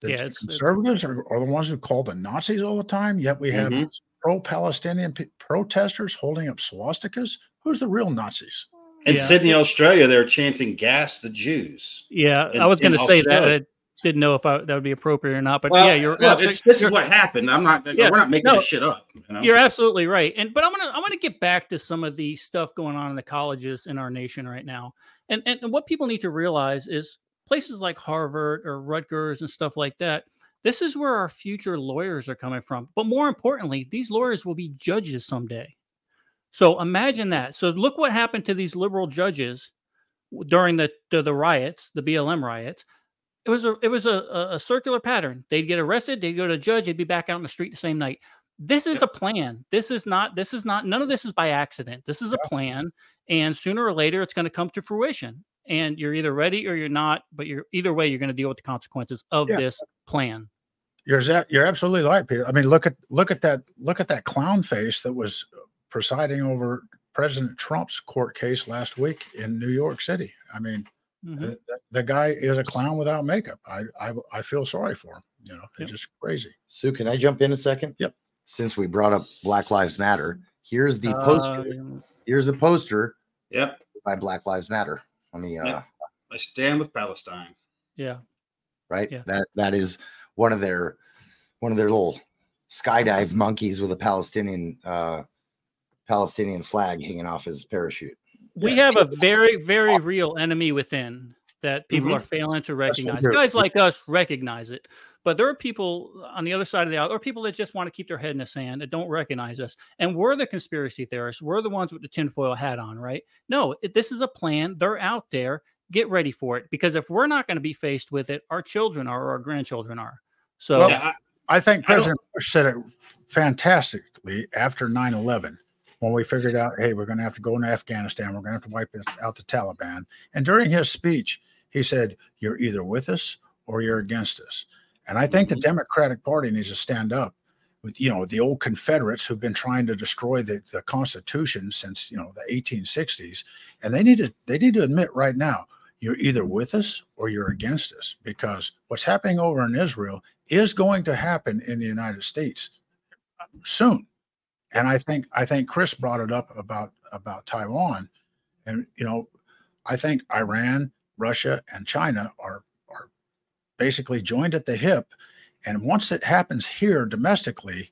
The conservatives are the ones who call the Nazis all the time, yet we have pro-Palestinian protesters holding up swastikas. Who's the real Nazis? In Sydney, Australia, they're chanting "Gas the Jews." Yeah, I was going to say Australia. That. I didn't know if that would be appropriate or not, but you're. Well, this is what happened. I'm not. We're not making this shit up. You're absolutely right. But I want to get back to some of the stuff going on in the colleges in our nation right now, and what people need to realize is places like Harvard or Rutgers and stuff like that. This is where our future lawyers are coming from. But more importantly, these lawyers will be judges someday. So imagine that. So look what happened to these liberal judges during the riots, the BLM riots. It was a circular pattern. They'd get arrested. They'd go to a judge. They'd be back out on the street the same night. This is a plan. This is not. None of this is by accident. This is a plan. And sooner or later, it's going to come to fruition. And you're either ready or you're not, but either way, you're going to deal with the consequences of this plan. You're absolutely right, Peter. I mean, look at that clown face that was presiding over President Trump's court case last week in New York City. I mean, the guy is a clown without makeup. I feel sorry for him. It's just crazy. Sue, can I jump in a second? Yep. Since we brought up Black Lives Matter, here's the poster. Here's a poster. Yep. By Black Lives Matter. On the I stand with Palestine. Yeah. Right. Yeah. That is one of their little skydive monkeys with a Palestinian flag hanging off his parachute. We have a very, very real enemy within that people are failing to recognize. Guys like us recognize it, but there are people on the other side of the aisle, or people that just want to keep their head in the sand that don't recognize us. And we're the conspiracy theorists. We're the ones with the tinfoil hat on, right? No, this is a plan. They're out there. Get ready for it, because if we're not going to be faced with it, our children are, or our grandchildren are. So I think President Bush said it fantastically after 9/11. When we figured out, hey, we're going to have to go into Afghanistan, we're going to have to wipe out the Taliban. And during his speech, he said, you're either with us or you're against us. And I think the Democratic Party needs to stand up with, the old Confederates who've been trying to destroy the Constitution since, the 1860s. And they need to admit right now, you're either with us or you're against us, because what's happening over in Israel is going to happen in the United States soon. And I think Chris brought it up about Taiwan, and I think Iran, Russia, and China are basically joined at the hip. And once it happens here domestically,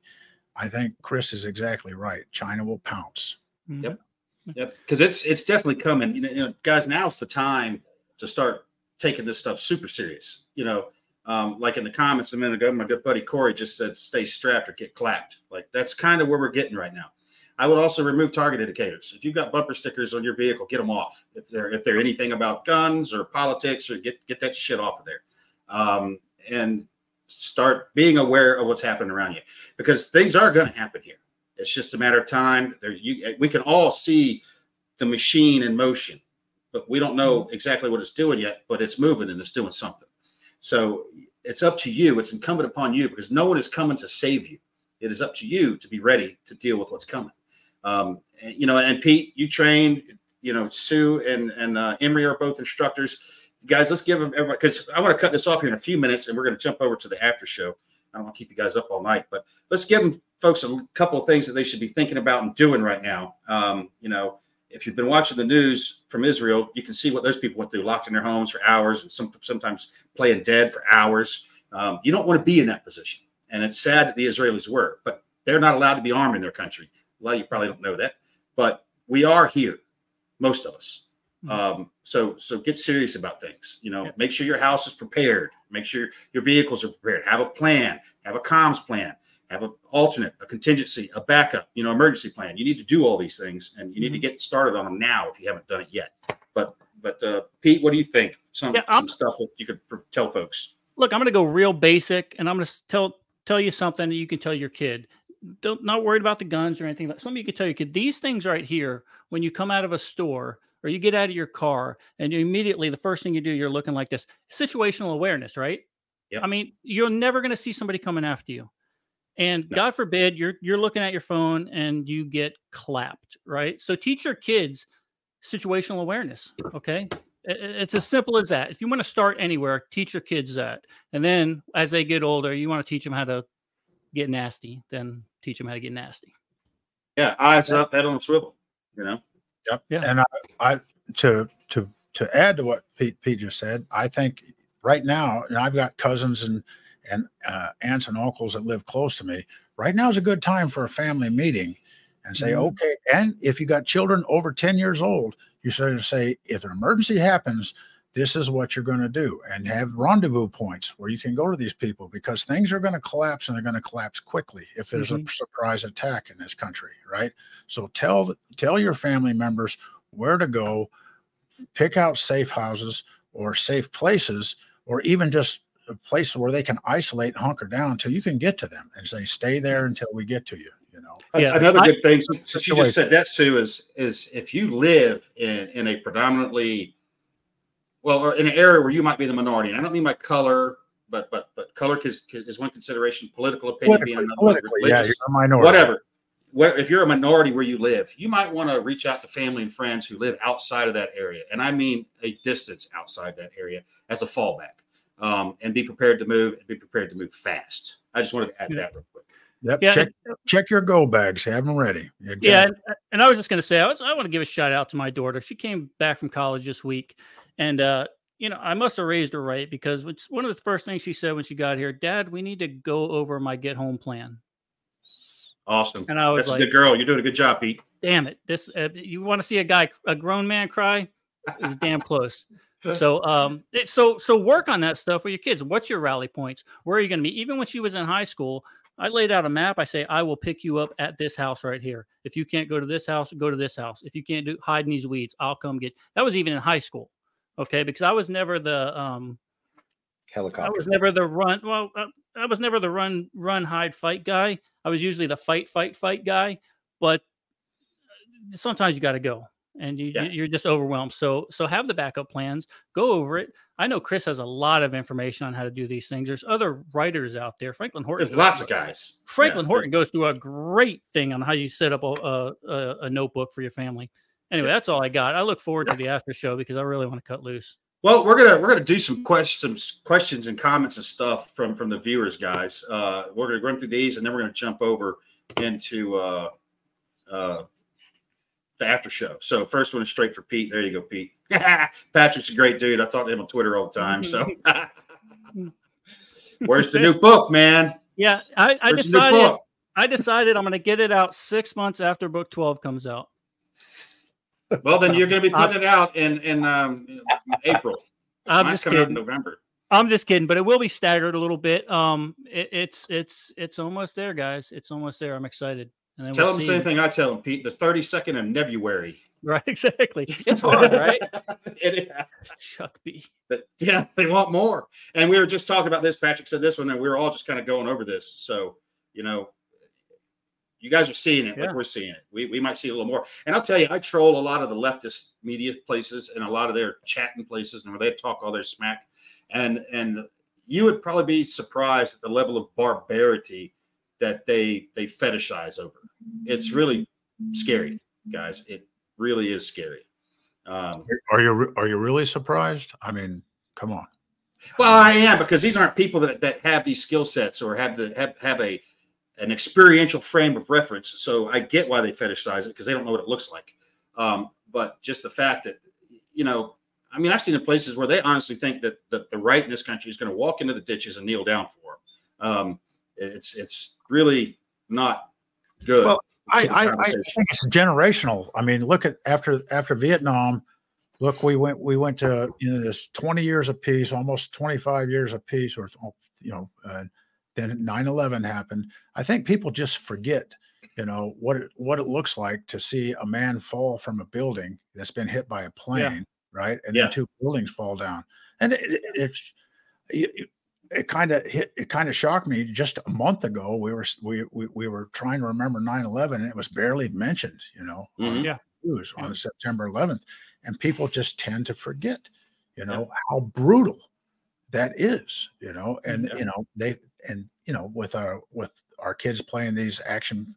I think Chris is exactly right. China will pounce. Yep. Because it's definitely coming. Guys, now's the time to start taking this stuff super serious. Like in the comments a minute ago, my good buddy Corey just said, stay strapped or get clapped. Like, that's kind of where we're getting right now. I would also remove target indicators. If you've got bumper stickers on your vehicle, get them off. If they're anything about guns or politics, or get that shit off of there. And start being aware of what's happening around you, because things are going to happen here. It's just a matter of time. We can all see the machine in motion, but we don't know exactly what it's doing yet, but it's moving and it's doing something. So it's up to you. It's incumbent upon you, because no one is coming to save you. It is up to you to be ready to deal with what's coming. And Pete, you trained, Sue and Emery are both instructors. Guys, let's give them everybody, because I want to cut this off here in a few minutes and we're going to jump over to the after show. I don't want to keep you guys up all night, but let's give them folks a couple of things that they should be thinking about and doing right now. If you've been watching the news from Israel, you can see what those people went through, locked in their homes for hours and sometimes playing dead for hours. You don't want to be in that position. And it's sad that the Israelis were, but they're not allowed to be armed in their country. A lot of you probably don't know that, but we are here, most of us. So get serious about things. Make sure your house is prepared. Make sure your vehicles are prepared. Have a plan. Have a comms plan. Have an alternate, a contingency, a backup, emergency plan. You need to do all these things, and you need to get started on them now if you haven't done it yet. But Pete, what do you think? Some stuff that you could tell folks. Look, I'm going to go real basic, and I'm going to tell you something that you can tell your kid. Not worried about the guns or anything. Something you can tell your kid. These things right here, when you come out of a store or you get out of your car, and immediately the first thing you do, you're looking like this. Situational awareness, right? Yep. I mean, you're never going to see somebody coming after you. And God forbid you're looking at your phone and you get clapped, right? So teach your kids situational awareness, okay? It's as simple as that. If you want to start anywhere, teach your kids that. And then as they get older, you want to teach them how to get nasty, then teach them how to get nasty. Yeah, eyes up, head on a swivel, Yep. Yeah. And I to add to what Pete just said, I think right now, I've got cousins and aunts and uncles that live close to me. Right now is a good time for a family meeting and say, okay. And if you got children over 10 years old, you sort of say, if an emergency happens, this is what you're going to do, and have rendezvous points where you can go to these people, because things are going to collapse, and they're going to collapse quickly if there's a surprise attack in this country. Right. So tell your family members where to go, pick out safe houses or safe places, or even just a place where they can isolate, hunker down until you can get to them, and say, stay there until we get to you. Another good thing, since you just said that, Sue, is if you live in a predominantly, or in an area where you might be the minority, and I don't mean by color, but color is one consideration, political opinion being another, religious, you're a minority. Whatever. If you're a minority where you live, you might want to reach out to family and friends who live outside of that area, and I mean a distance outside that area, as a fallback. And be prepared to move, and be prepared to move fast. I just wanted to add that real quick. Yep. Yeah. Check your go bags. Have them ready. Exactly. Yeah. And I was just going to say, I want to give a shout out to my daughter. She came back from college this week, and you know, I must have raised her right, because it's one of the first things she said when she got here, Dad, we need to go over my get home plan. Awesome. And I was like, that's a good girl. You're doing a good job, Pete. Damn it. This, you want to see a guy, a grown man cry? It was damn close. So, so work on that stuff with your kids. What's your rally points? Where are you going to be? Even when she was in high school, I laid out a map. I say, I will pick you up at this house right here. If you can't go to this house, go to this house. If you can't do hide in these weeds, I'll come get you. That was even in high school. Okay, because I was never the helicopter. I was never the run. Well, I was never the run, hide, fight guy. I was usually the fight guy. But sometimes you got to go, and you're just overwhelmed. So have the backup plans. Go over it. I know Chris has a lot of information on how to do these things. There's other writers out there. Franklin Horton. There's lots of guys. Franklin Horton goes through a great thing on how you set up a notebook for your family. Anyway, that's all I got. I look forward to the after show because I really want to cut loose. Well, we're gonna do some questions and comments and stuff from the viewers, guys. We're gonna run through these and then we're gonna jump over into the after show. So first one is straight for Pete. There you go, Pete. Patrick's a great dude. I talk to him on Twitter all the time. So where's the new book, man? Yeah, I decided I'm gonna get it out 6 months after book 12 comes out. Well, then you're going to be putting it out in April. Mine's coming out in November. I'm just kidding, but it will be staggered a little bit. It's almost there, guys. It's almost there. I'm excited. And then tell them the same thing I tell them, Pete. The 32nd of February. Right, exactly. It's hard, right? Chuck B. But, yeah, they want more. And we were just talking about this. Patrick said this one, and we were all just kind of going over this. So, you know. You guys are seeing it like we're seeing it. We might see a little more. And I'll tell you, I troll a lot of the leftist media places and a lot of their chatting places and where they talk all their smack. And you would probably be surprised at the level of barbarity that they fetishize over. It's really scary, guys. It really is scary. Are you really surprised? I mean, come on. Well, I am, because these aren't people that have these skill sets or have an experiential frame of reference. So I get why they fetishize it, because they don't know what it looks like. But just the fact that, you know, I mean, I've seen the places where they honestly think that the right in this country is going to walk into the ditches and kneel down for them. It's really not good. Well, I think it's generational. I mean, look at after Vietnam, look, we went to, you know, this 20 years of peace, almost 25 years of peace, or, you know, then 9/11 happened. I think people just forget, you know, what it looks like to see a man fall from a building that's been hit by a plane, right? And then two buildings fall down. And it kind of shocked me. Just a month ago, we were trying to remember 9/11, and it was barely mentioned, you know, on September 11th. And people just tend to forget, you know, how brutal that is, you know, and you know with our kids playing these action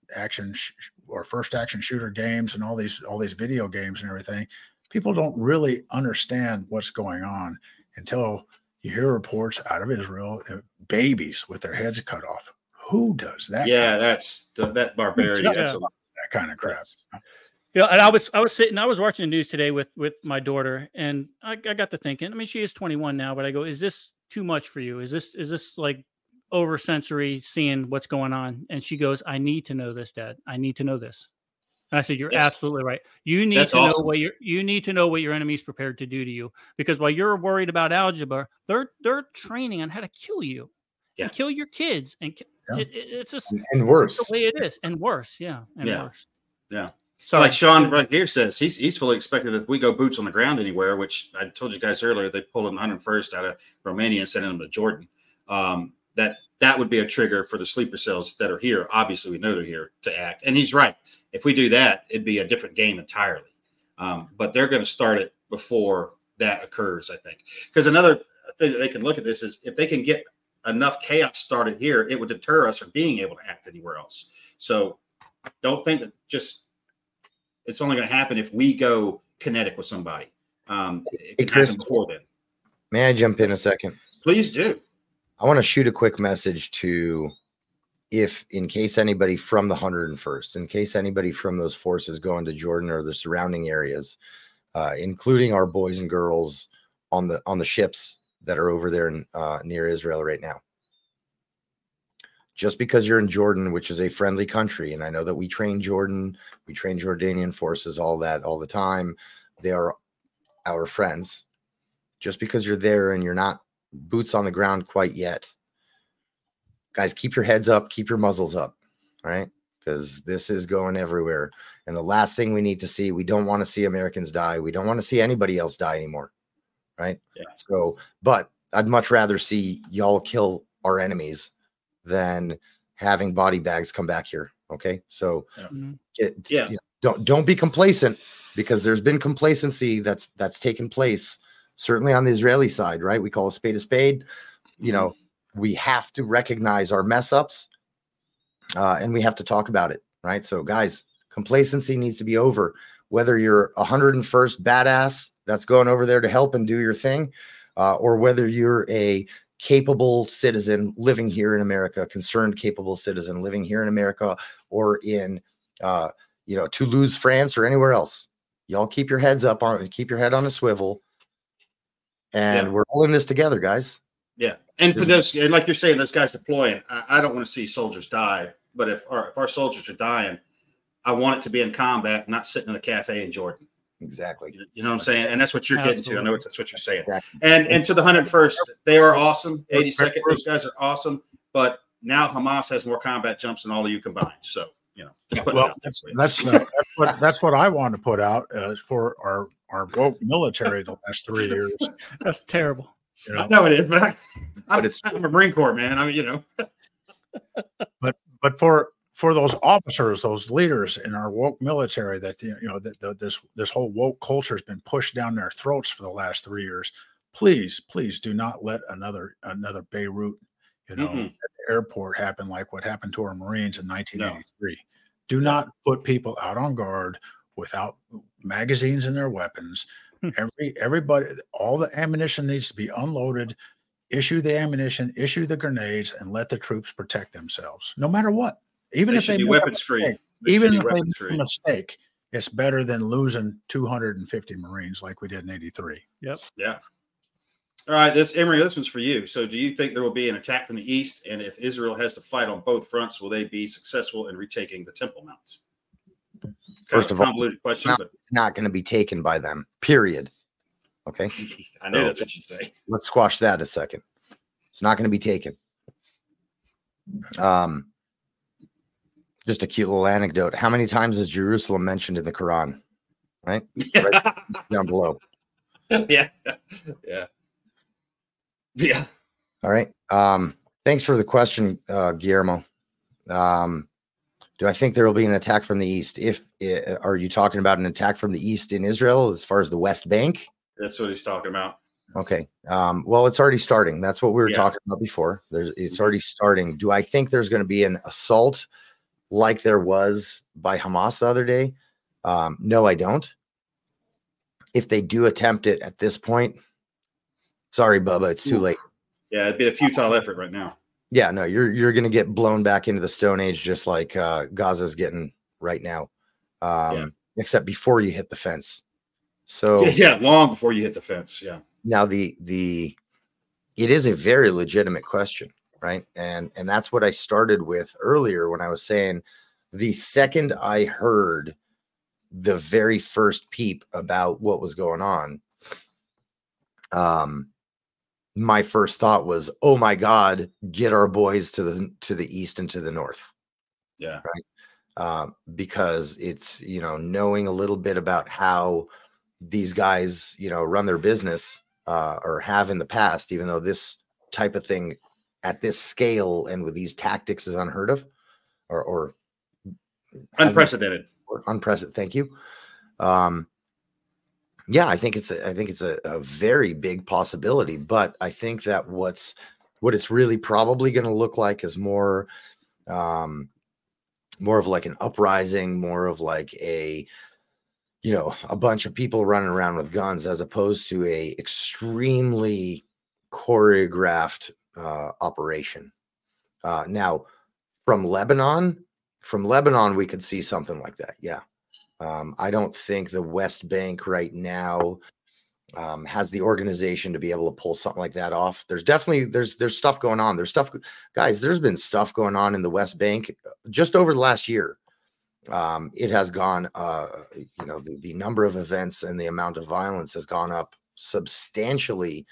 or first action shooter games and all these video games and everything, people don't really understand what's going on until you hear reports out of Israel, babies with their heads cut off. Who does that? Yeah, that's that barbarity. That's that kind of crap. Yeah, and I was watching the news today with my daughter, and I got to thinking. I mean, she is 21 now, but I go, is this too much for you? Is this like over sensory seeing what's going on? And she goes, I need to know this, Dad. I need to know this. And I said, You're absolutely right. You need to know what your enemy's prepared to do to you, because while you're worried about algebra, they're training on how to kill you, and kill your kids, and it's just and worse. It's the way it is, and worse, worse, So like Sean right here says, he's fully expected if we go boots on the ground anywhere, which I told you guys earlier, they pulled him 101st out of Romania and sent him to Jordan. That would be a trigger for the sleeper cells that are here. Obviously, we know they're here to act. And he's right. If we do that, it'd be a different game entirely. But they're going to start it before that occurs, I think. Because another thing that they can look at this is if they can get enough chaos started here, it would deter us from being able to act anywhere else. So don't think that just... It's only going to happen if we go kinetic with somebody. It can happen before then. May I jump in a second? Please do. I want to shoot a quick message to, in case anybody from the 101st, in case anybody from those forces go into Jordan or the surrounding areas, including our boys and girls on the ships that are over there in, near Israel right now. Just because you're in Jordan, which is a friendly country, and I know that we train Jordan, we train Jordanian forces, all that, all the time. They are our friends. Just because you're there and you're not boots on the ground quite yet, guys, keep your heads up, keep your muzzles up, all right? Because this is going everywhere. And the last thing we need to see, we don't want to see Americans die. We don't want to see anybody else die anymore, right? Yeah. So, but I'd much rather see y'all kill our enemies than having body bags come back here, okay? So you know, don't be complacent, because there's been complacency that's taken place, certainly on the Israeli side, right? We call a spade a spade. You know, we have to recognize our mess ups, and we have to talk about it, right? So guys, complacency needs to be over. Whether you're 101st badass that's going over there to help and do your thing, or whether you're a capable citizen living here in America, concerned capable citizen living here in America, or in you know, Toulouse, France, or anywhere else, y'all keep your heads up, keep your head on a swivel, and we're all in this together, guys. Yeah, and for those, like you're saying, those guys deploying, I don't want to see soldiers die, but if our soldiers are dying, I want it to be in combat, not sitting in a cafe in Jordan. Exactly. You know what I'm saying? And that's what you're getting to. I know that's what you're saying. Exactly. And to the 101st, they are awesome. 82nd, those guys are awesome. But now Hamas has more combat jumps than all of you combined. So, you know. Well, that's what I want to put out for our woke military the last 3 years. That's terrible. You know? No, it is. But I'm a Marine Corps man. I mean, you know. But for those officers, those leaders in our woke military, that you know, this whole woke culture has been pushed down their throats for the last 3 years. Please do not let another Beirut, you know, airport happen like what happened to our Marines in 1983. No. Do not put people out on guard without magazines in their weapons. Everybody, all the ammunition needs to be unloaded. Issue the ammunition, issue the grenades, and let the troops protect themselves, no matter what. Even if they be weapons free, even if they make a mistake, it's better than losing 250 Marines like we did in '83. Yep. Yeah. All right, Emery, this one's for you. So, do you think there will be an attack from the east? And if Israel has to fight on both fronts, will they be successful in retaking the Temple Mount? First of all, convoluted question, but it's not going to be taken by them. Period. Okay. I know that's what you say. Let's squash that a second. It's not going to be taken. Just a cute little anecdote. How many times is Jerusalem mentioned in the Quran? Right? Right down below. Yeah. Yeah. Yeah. All right. Thanks for the question, Guillermo. Do I think there will be an attack from the east? Are you talking about an attack from the east in Israel as far as the West Bank? That's what he's talking about. Okay. Well, it's already starting. That's what we were talking about before. It's already starting. Do I think there's going to be an assault like there was by Hamas the other day? No, I don't. If they do attempt it at this point, sorry, Bubba, it's too late. Yeah, it'd be a futile effort right now. Yeah, no, you're going to get blown back into the Stone Age, just like Gaza's getting right now, except before you hit the fence. So long before you hit the fence. Yeah. Now it is a very legitimate question. Right. And that's what I started with earlier when I was saying the second I heard the very first peep about what was going on, my first thought was, oh my God, get our boys to the east and to the north. Yeah. Right. Because it's, you know, knowing a little bit about how these guys, you know, run their business, or have in the past, even though this type of thing at this scale and with these tactics is unheard of or unprecedented. Unprecedented. Thank you. I think it's a very big possibility, but I think that what it's really probably going to look like is more of like an uprising, more of like a, you know, a bunch of people running around with guns, as opposed to a extremely choreographed operation. Now from Lebanon, we could see something like that. I don't think the West Bank right now has the organization to be able to pull something like that off. There's definitely, there's stuff going on. There's stuff, guys, there's been stuff going on in the West Bank just over the last year. It has gone, you know, the number of events and the amount of violence has gone up substantially.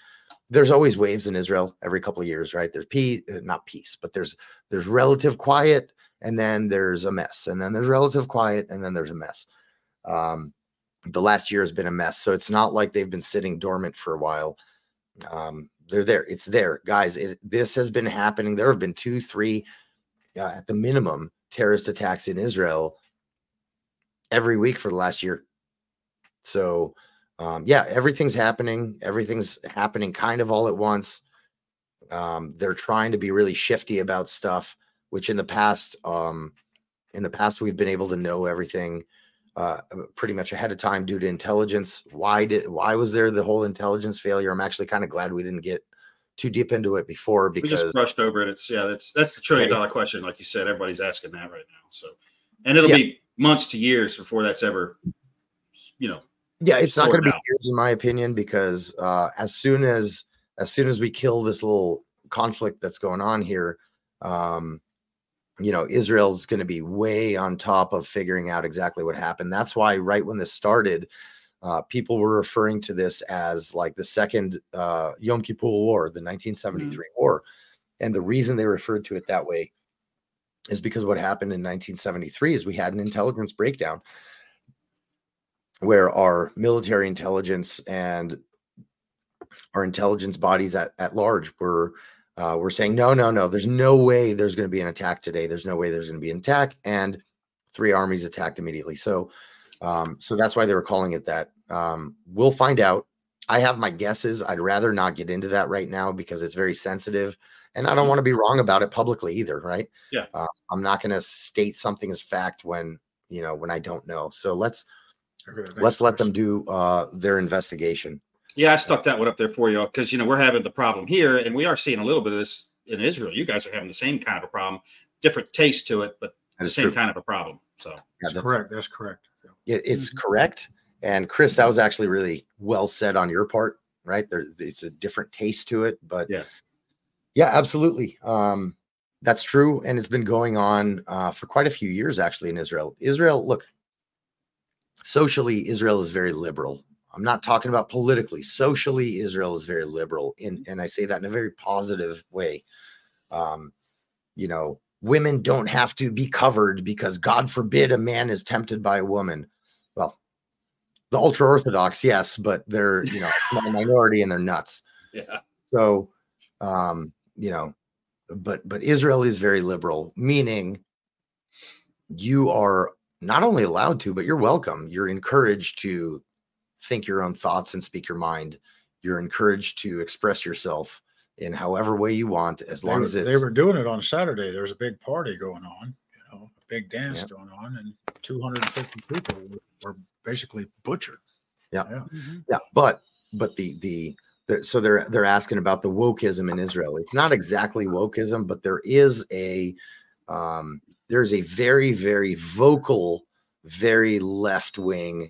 There's always waves in Israel every couple of years, right? There's peace, not peace, but there's relative quiet, and then there's a mess, and then there's relative quiet, and then there's a mess. The last year has been a mess. So it's not like they've been sitting dormant for a while. They're there. It's there, guys. This has been happening. There have been 2-3 at the minimum terrorist attacks in Israel every week for the last year. So yeah, everything's happening. Everything's happening kind of all at once. They're trying to be really shifty about stuff, which in the past, we've been able to know everything pretty much ahead of time due to intelligence. Why was there the whole intelligence failure? I'm actually kind of glad we didn't get too deep into it before, because we just brushed over it. It's that's the $1 trillion question, like you said. Everybody's asking that right now. So, and it'll be months to years before that's ever, you know. Yeah, it's not going to be years, in my opinion, because as soon as we kill this little conflict that's going on here, you know, Israel's going to be way on top of figuring out exactly what happened. That's why right when this started, people were referring to this as like the second Yom Kippur War, the 1973 war. And the reason they referred to it that way is because what happened in 1973 is we had an intelligence breakdown where our military intelligence and our intelligence bodies at large were saying, no, there's no way there's going to be an attack today. There's no way there's going to be an attack. And three armies attacked immediately. So that's why they were calling it that. We'll find out. I have my guesses. I'd rather not get into that right now because it's very sensitive. And I don't want to be wrong about it publicly either, right? Yeah. I'm not going to state something as fact when I don't know. So let's let them do their investigation. Yeah, I stuck that one up there for you because, you know, we're having the problem here, and we are seeing a little bit of this in Israel. You guys are having the same kind of a problem, different taste to it, but the same kind of a problem. So that's correct. That's correct. It's correct. And Chris, that was actually really well said on your part, right? It's a different taste to it, but yeah, absolutely. That's true. And it's been going on for quite a few years, actually, in Israel. Look, socially, Israel is very liberal. I'm not talking about politically. Socially, Israel is very liberal. And I say that in a very positive way. You know, women don't have to be covered because God forbid a man is tempted by a woman. Well, the ultra-Orthodox, yes, but they're, you know, a minority and they're nuts. Yeah. So, you know, but Israel is very liberal, meaning you are not only allowed to, but you're welcome. You're encouraged to think your own thoughts and speak your mind. You're encouraged to express yourself in however way you want, as long as they were doing it on Saturday. There was a big party going on, you know, a big dance going on, and 250 people were basically butchered. But the so they're asking about the wokeism in Israel. It's not exactly wokeism, but there is there's a very, very vocal, very left wing,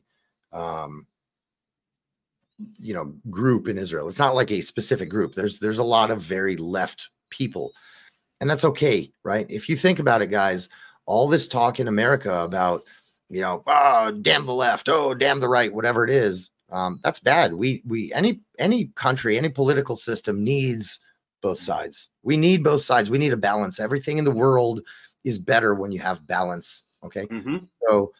you know, group in Israel. It's not like a specific group. There's a lot of very left people, and that's okay, right? If you think about it, guys, all this talk in America about, you know, oh, damn the left, oh, damn the right, whatever it is, that's bad. We any country, any political system needs both sides. We need both sides. We need a balance. Everything in the world is better when you have balance. Okay, so.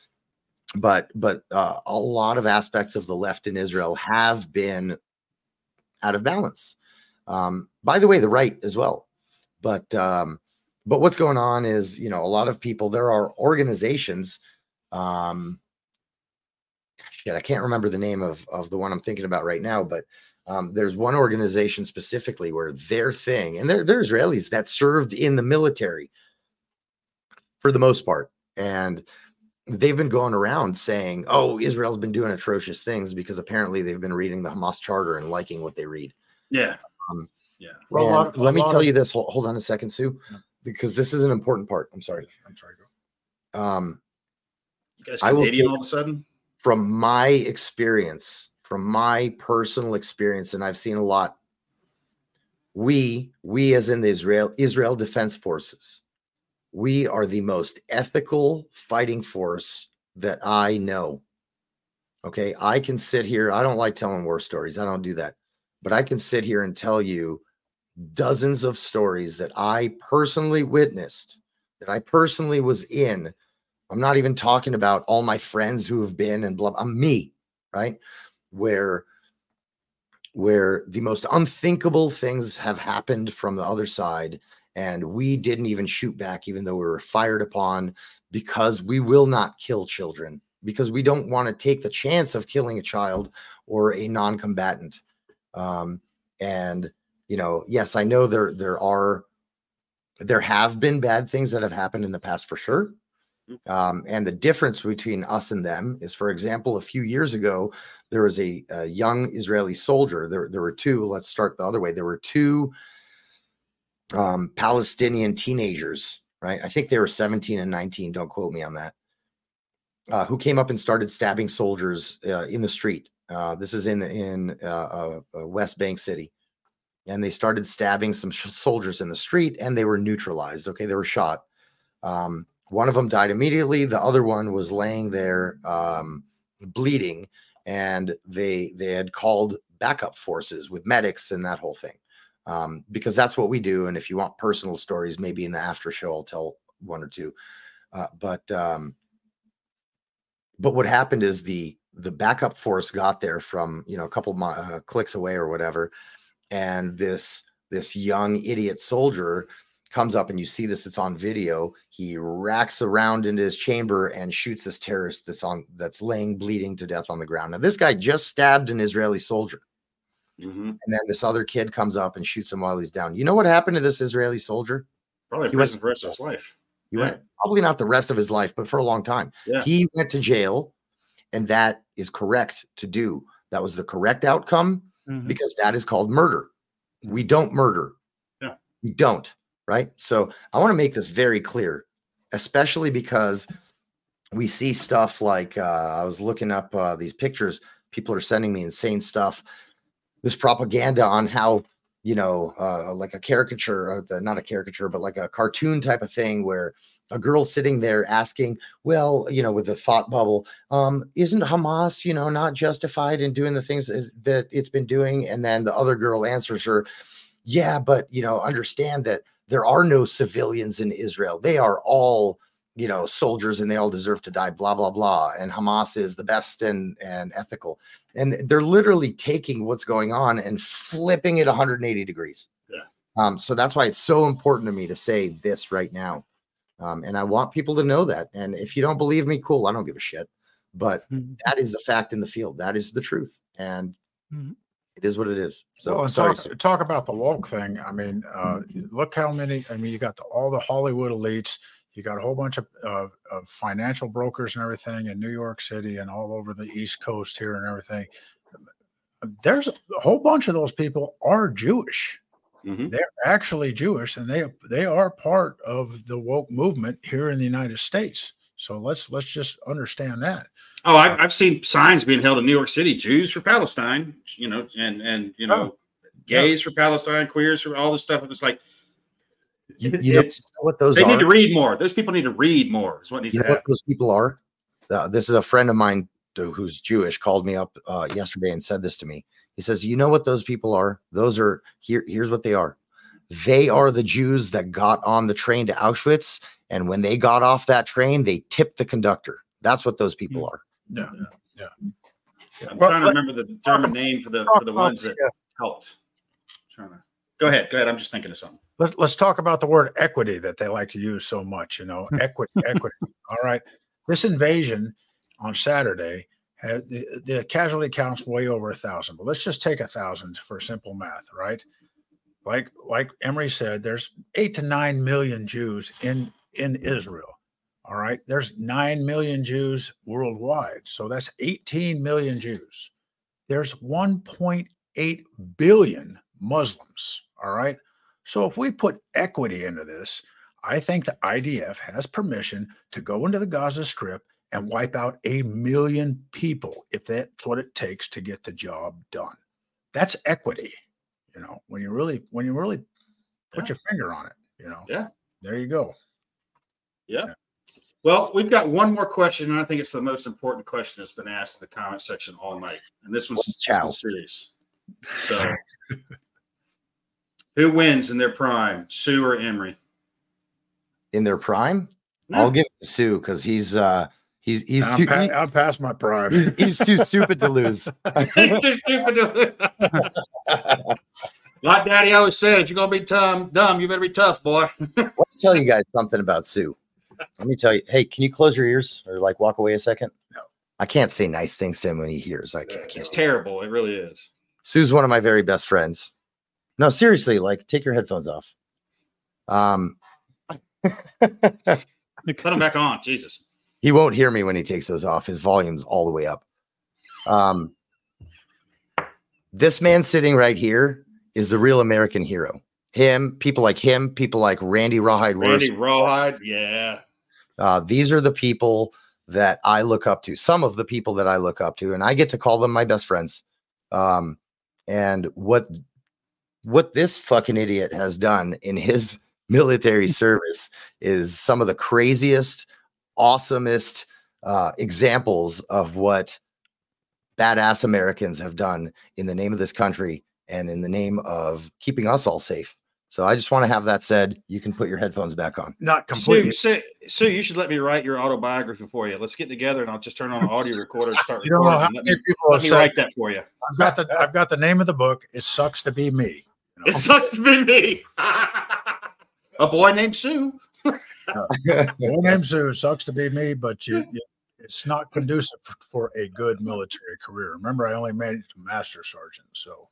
But a lot of aspects of the left in Israel have been out of balance. By the way, the right as well. But what's going on is, you know, a lot of people, there are organizations. I can't remember the name of the one I'm thinking about right now, but there's one organization specifically where their thing, and they're Israelis that served in the military for the most part. And they've been going around saying, oh, Israel's been doing atrocious things, because apparently they've been reading the Hamas charter and liking what they read. Yeah. Well, let me tell you this. Hold on a second, Sue, because this is an important part. I'm sorry. You guys Canadian all of a sudden? From my experience, from my personal experience, and I've seen a lot, we as in the Israel Defense Forces, we are the most ethical fighting force that I know. Okay, I can sit here. I don't like telling war stories. I don't do that. But I can sit here and tell you dozens of stories that I personally witnessed, that I personally was in. I'm not even talking about all my friends who have been and blah, blah, me, right? Where the most unthinkable things have happened from the other side, and we didn't even shoot back, even though we were fired upon, because we will not kill children, because we don't want to take the chance of killing a child or a non-combatant. And, you know, yes, I know there have been bad things that have happened in the past for sure. And the difference between us and them is, for example, a few years ago, there was a young Israeli soldier. There were two, let's start the other way. There were two Palestinian teenagers, right? I think they were 17 and 19. Don't quote me on that. Who came up and started stabbing soldiers in the street. This is in West Bank city. And they started stabbing some soldiers in the street, and they were neutralized. Okay. They were shot. One of them died immediately. The other one was laying there bleeding, and they had called backup forces with medics and that whole thing, because that's what we do. And if you want personal stories, maybe in the after show, I'll tell one or two. But what happened is the backup force got there from, you know, a couple of clicks away or whatever. And this young idiot soldier comes up, and you see this, it's on video. He racks around into his chamber and shoots this terrorist that's laying bleeding to death on the ground. Now, this guy just stabbed an Israeli soldier. Mm-hmm. And then this other kid comes up and shoots him while he's down. You know what happened to this Israeli soldier? Probably in prison for the rest of his life. He went, probably not the rest of his life, but for a long time. Yeah. He went to jail, and that is correct to do. That was the correct outcome, mm-hmm. because that is called murder. We don't murder. Yeah. We don't. Right. So I want to make this very clear, especially because we see stuff like I was looking up these pictures. People are sending me insane stuff. This propaganda on how, you know, like a caricature, not a caricature, but like a cartoon type of thing where a girl sitting there asking, well, you know, with the thought bubble, isn't Hamas, you know, not justified in doing the things that it's been doing? And then the other girl answers her, yeah, but, you know, understand that there are no civilians in Israel. They are all, you know, soldiers, and they all deserve to die, blah, blah, blah. And Hamas is the best and ethical. And they're literally taking what's going on and flipping it 180 degrees. Yeah. So that's why it's so important to me to say this right now. And I want people to know that. And if you don't believe me, cool, I don't give a shit. But that is the fact in the field. That is the truth. And it is what it is. So well, talk about the woke thing. I mean, look how many. I mean, you got all the Hollywood elites. You got a whole bunch of financial brokers and everything in New York City and all over the East Coast here and everything. There's a whole bunch of those people are Jewish. Mm-hmm. They're actually Jewish, and they are part of the woke movement here in the United States. So let's just understand that. Oh, I've seen signs being held in New York City, Jews for Palestine, you know, and you know, gays for Palestine, queers for all this stuff. It was like, you know what those are? Need to read more. Those people need to read more. Is what needs to happen. What those people are. This is a friend of mine who's Jewish called me up yesterday and said this to me. He says, "You know what those people are? Those are here's what they are. They are the Jews that got on the train to Auschwitz, and when they got off that train, they tipped the conductor. That's what those people are." Yeah. I'm trying to remember the German name for the ones that helped. Go ahead. I'm just thinking of something. Let's talk about the word equity that they like to use so much. You know, equity. All right. This invasion on Saturday, the casualty count's way over 1,000, but let's just take 1,000 for simple math, right? Like Emery said, there's 8 to 9 million Jews in Israel. All right. There's 9 million Jews worldwide. So that's 18 million Jews. There's 1.8 billion Muslims. All right. So if we put equity into this, I think the IDF has permission to go into the Gaza Strip and wipe out 1 million people if that's what it takes to get the job done. That's equity, you know, when you really put your finger on it, you know. Yeah. There you go. Yeah. Well, we've got one more question, and I think it's the most important question that's been asked in the comment section all night. And this one's just a series. So who wins in their prime, Sue or Emery? In their prime? No. I'll give it to Sue because I'm past my prime. He's too stupid to lose. He's too stupid to lose. Like Daddy always said, if you're going to be dumb, you better be tough, boy. Let me tell you guys something about Sue. Let me tell you. Hey, can you close your ears or like walk away a second? No. I can't say nice things to him when he hears. I can't. It's terrible. It really is. Sue's one of my very best friends. No, seriously, like take your headphones off. Cut them back on. Jesus. He won't hear me when he takes those off. His volume's all the way up. This man sitting right here is the real American hero. Him, people like Randy Rawhide. Randy Rawhide, yeah. These are the people that I look up to. Some of the people that I look up to, and I get to call them my best friends. And what this fucking idiot has done in his military service is some of the craziest, awesomest examples of what badass Americans have done in the name of this country and in the name of keeping us all safe. So I just want to have that said. You can put your headphones back on. Not completely. Sue, you should let me write your autobiography for you. Let's get together, and I'll just turn on an audio recorder and start recording. Let me write that for you. I've got the name of the book. It sucks to be me. You know? It sucks to be me. A boy named Sue. Boy named Sue sucks to be me, but it's not conducive for a good military career. Remember, I only made it to master sergeant, so.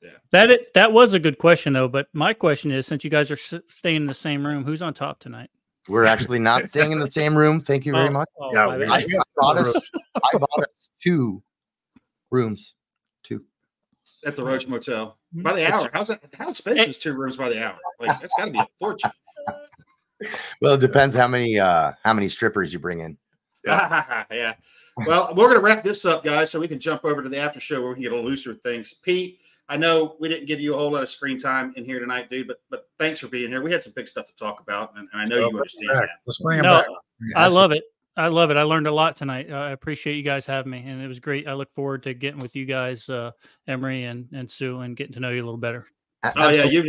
Yeah. That was a good question, though. But my question is, since you guys are staying in the same room, who's on top tonight? We're actually not staying in the same room. Thank you very much. Oh, yeah, I bought us 2 rooms. 2 at the Roach Motel by the hour. How expensive is 2 rooms by the hour? Like that's got to be a fortune. Well, it depends how many strippers you bring in. Yeah. Well, we're going to wrap this up, guys, so we can jump over to the after show where we can get a looser things. Pete, I know we didn't give you a whole lot of screen time in here tonight, dude, but thanks for being here. We had some big stuff to talk about, and I know you understand that. Let's bring him back. I love it. I learned a lot tonight. I appreciate you guys having me, and it was great. I look forward to getting with you guys, Emery and Sue, and getting to know you a little better. You've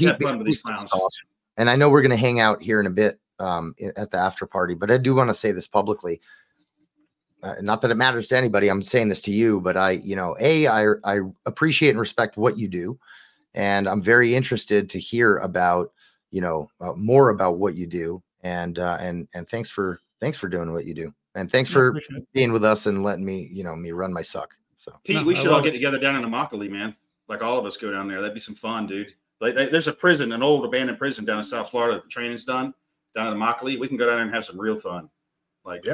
had fun with these clowns. Awesome. And I know we're going to hang out here in a bit at the after party, but I do want to say this publicly. Not that it matters to anybody. I'm saying this to you, but I appreciate and respect what you do. And I'm very interested to hear about, more about what you do. And thanks for doing what you do. And thanks for being with us and letting me, me run my suck. So Pete, we should all get together down in Immokalee, man. Like all of us go down there. That'd be some fun, dude. Like there's a prison, an old abandoned prison down in South Florida. The training's done down in Immokalee. We can go down there and have some real fun. Like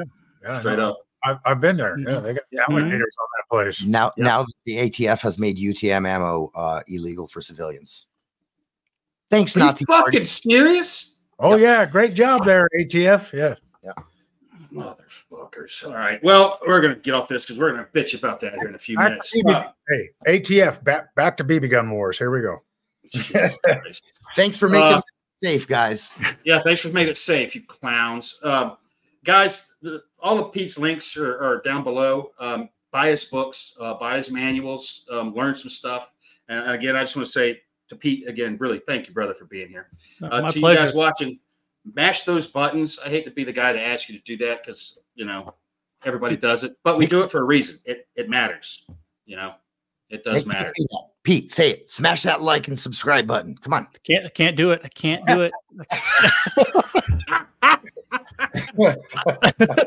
straight up. I've been there. Yeah, they got alligators on that place. Now that the ATF has made UTM ammo illegal for civilians. Thanks, Are Nazi. You fucking party. Serious? Oh yeah, great job there, ATF. Yeah. Motherfuckers. All right. Well, we're gonna get off this because we're gonna bitch about that here in a few minutes. Hey, ATF, back to BB gun wars. Here we go. Thanks for making it safe, guys. Yeah, thanks for making it safe, you clowns. Guys, all of Pete's links are down below. Buy his books, buy his manuals, learn some stuff. And again, I just want to say to Pete again, really thank you, brother, for being here. My to pleasure. You guys watching, mash those buttons. I hate to be the guy to ask you to do that because, everybody does it. But we do it for a reason. It matters. It does matter. Pete, say it. Smash that like and subscribe button. Come on. I can't do it. I can't do it.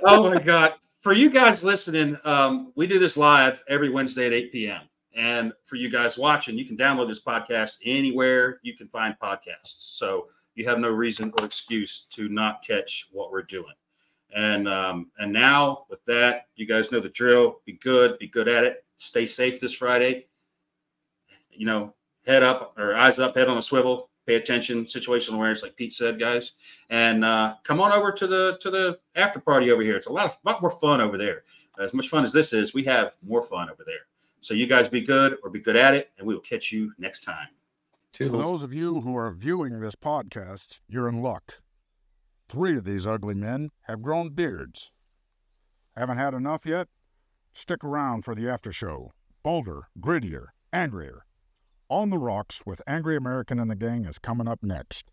Oh my God. For you guys listening, we do this live every Wednesday at 8 p.m. And for you guys watching, you can download this podcast anywhere you can find podcasts. So you have no reason or excuse to not catch what we're doing. And now with that, you guys know the drill. Be good at it. Stay safe this Friday. Head up or eyes up, head on a swivel. Pay attention, situational awareness, like Pete said, guys, and come on over to the after party over here. It's a lot more fun over there. As much fun as this is, we have more fun over there. So you guys be good or be good at it, and we will catch you next time. To those of you who are viewing this podcast, you're in luck. 3 of these ugly men have grown beards. Haven't had enough yet? Stick around for the after show. Bolder, grittier, angrier. On the Rocks with Angry American and the Gang is coming up next.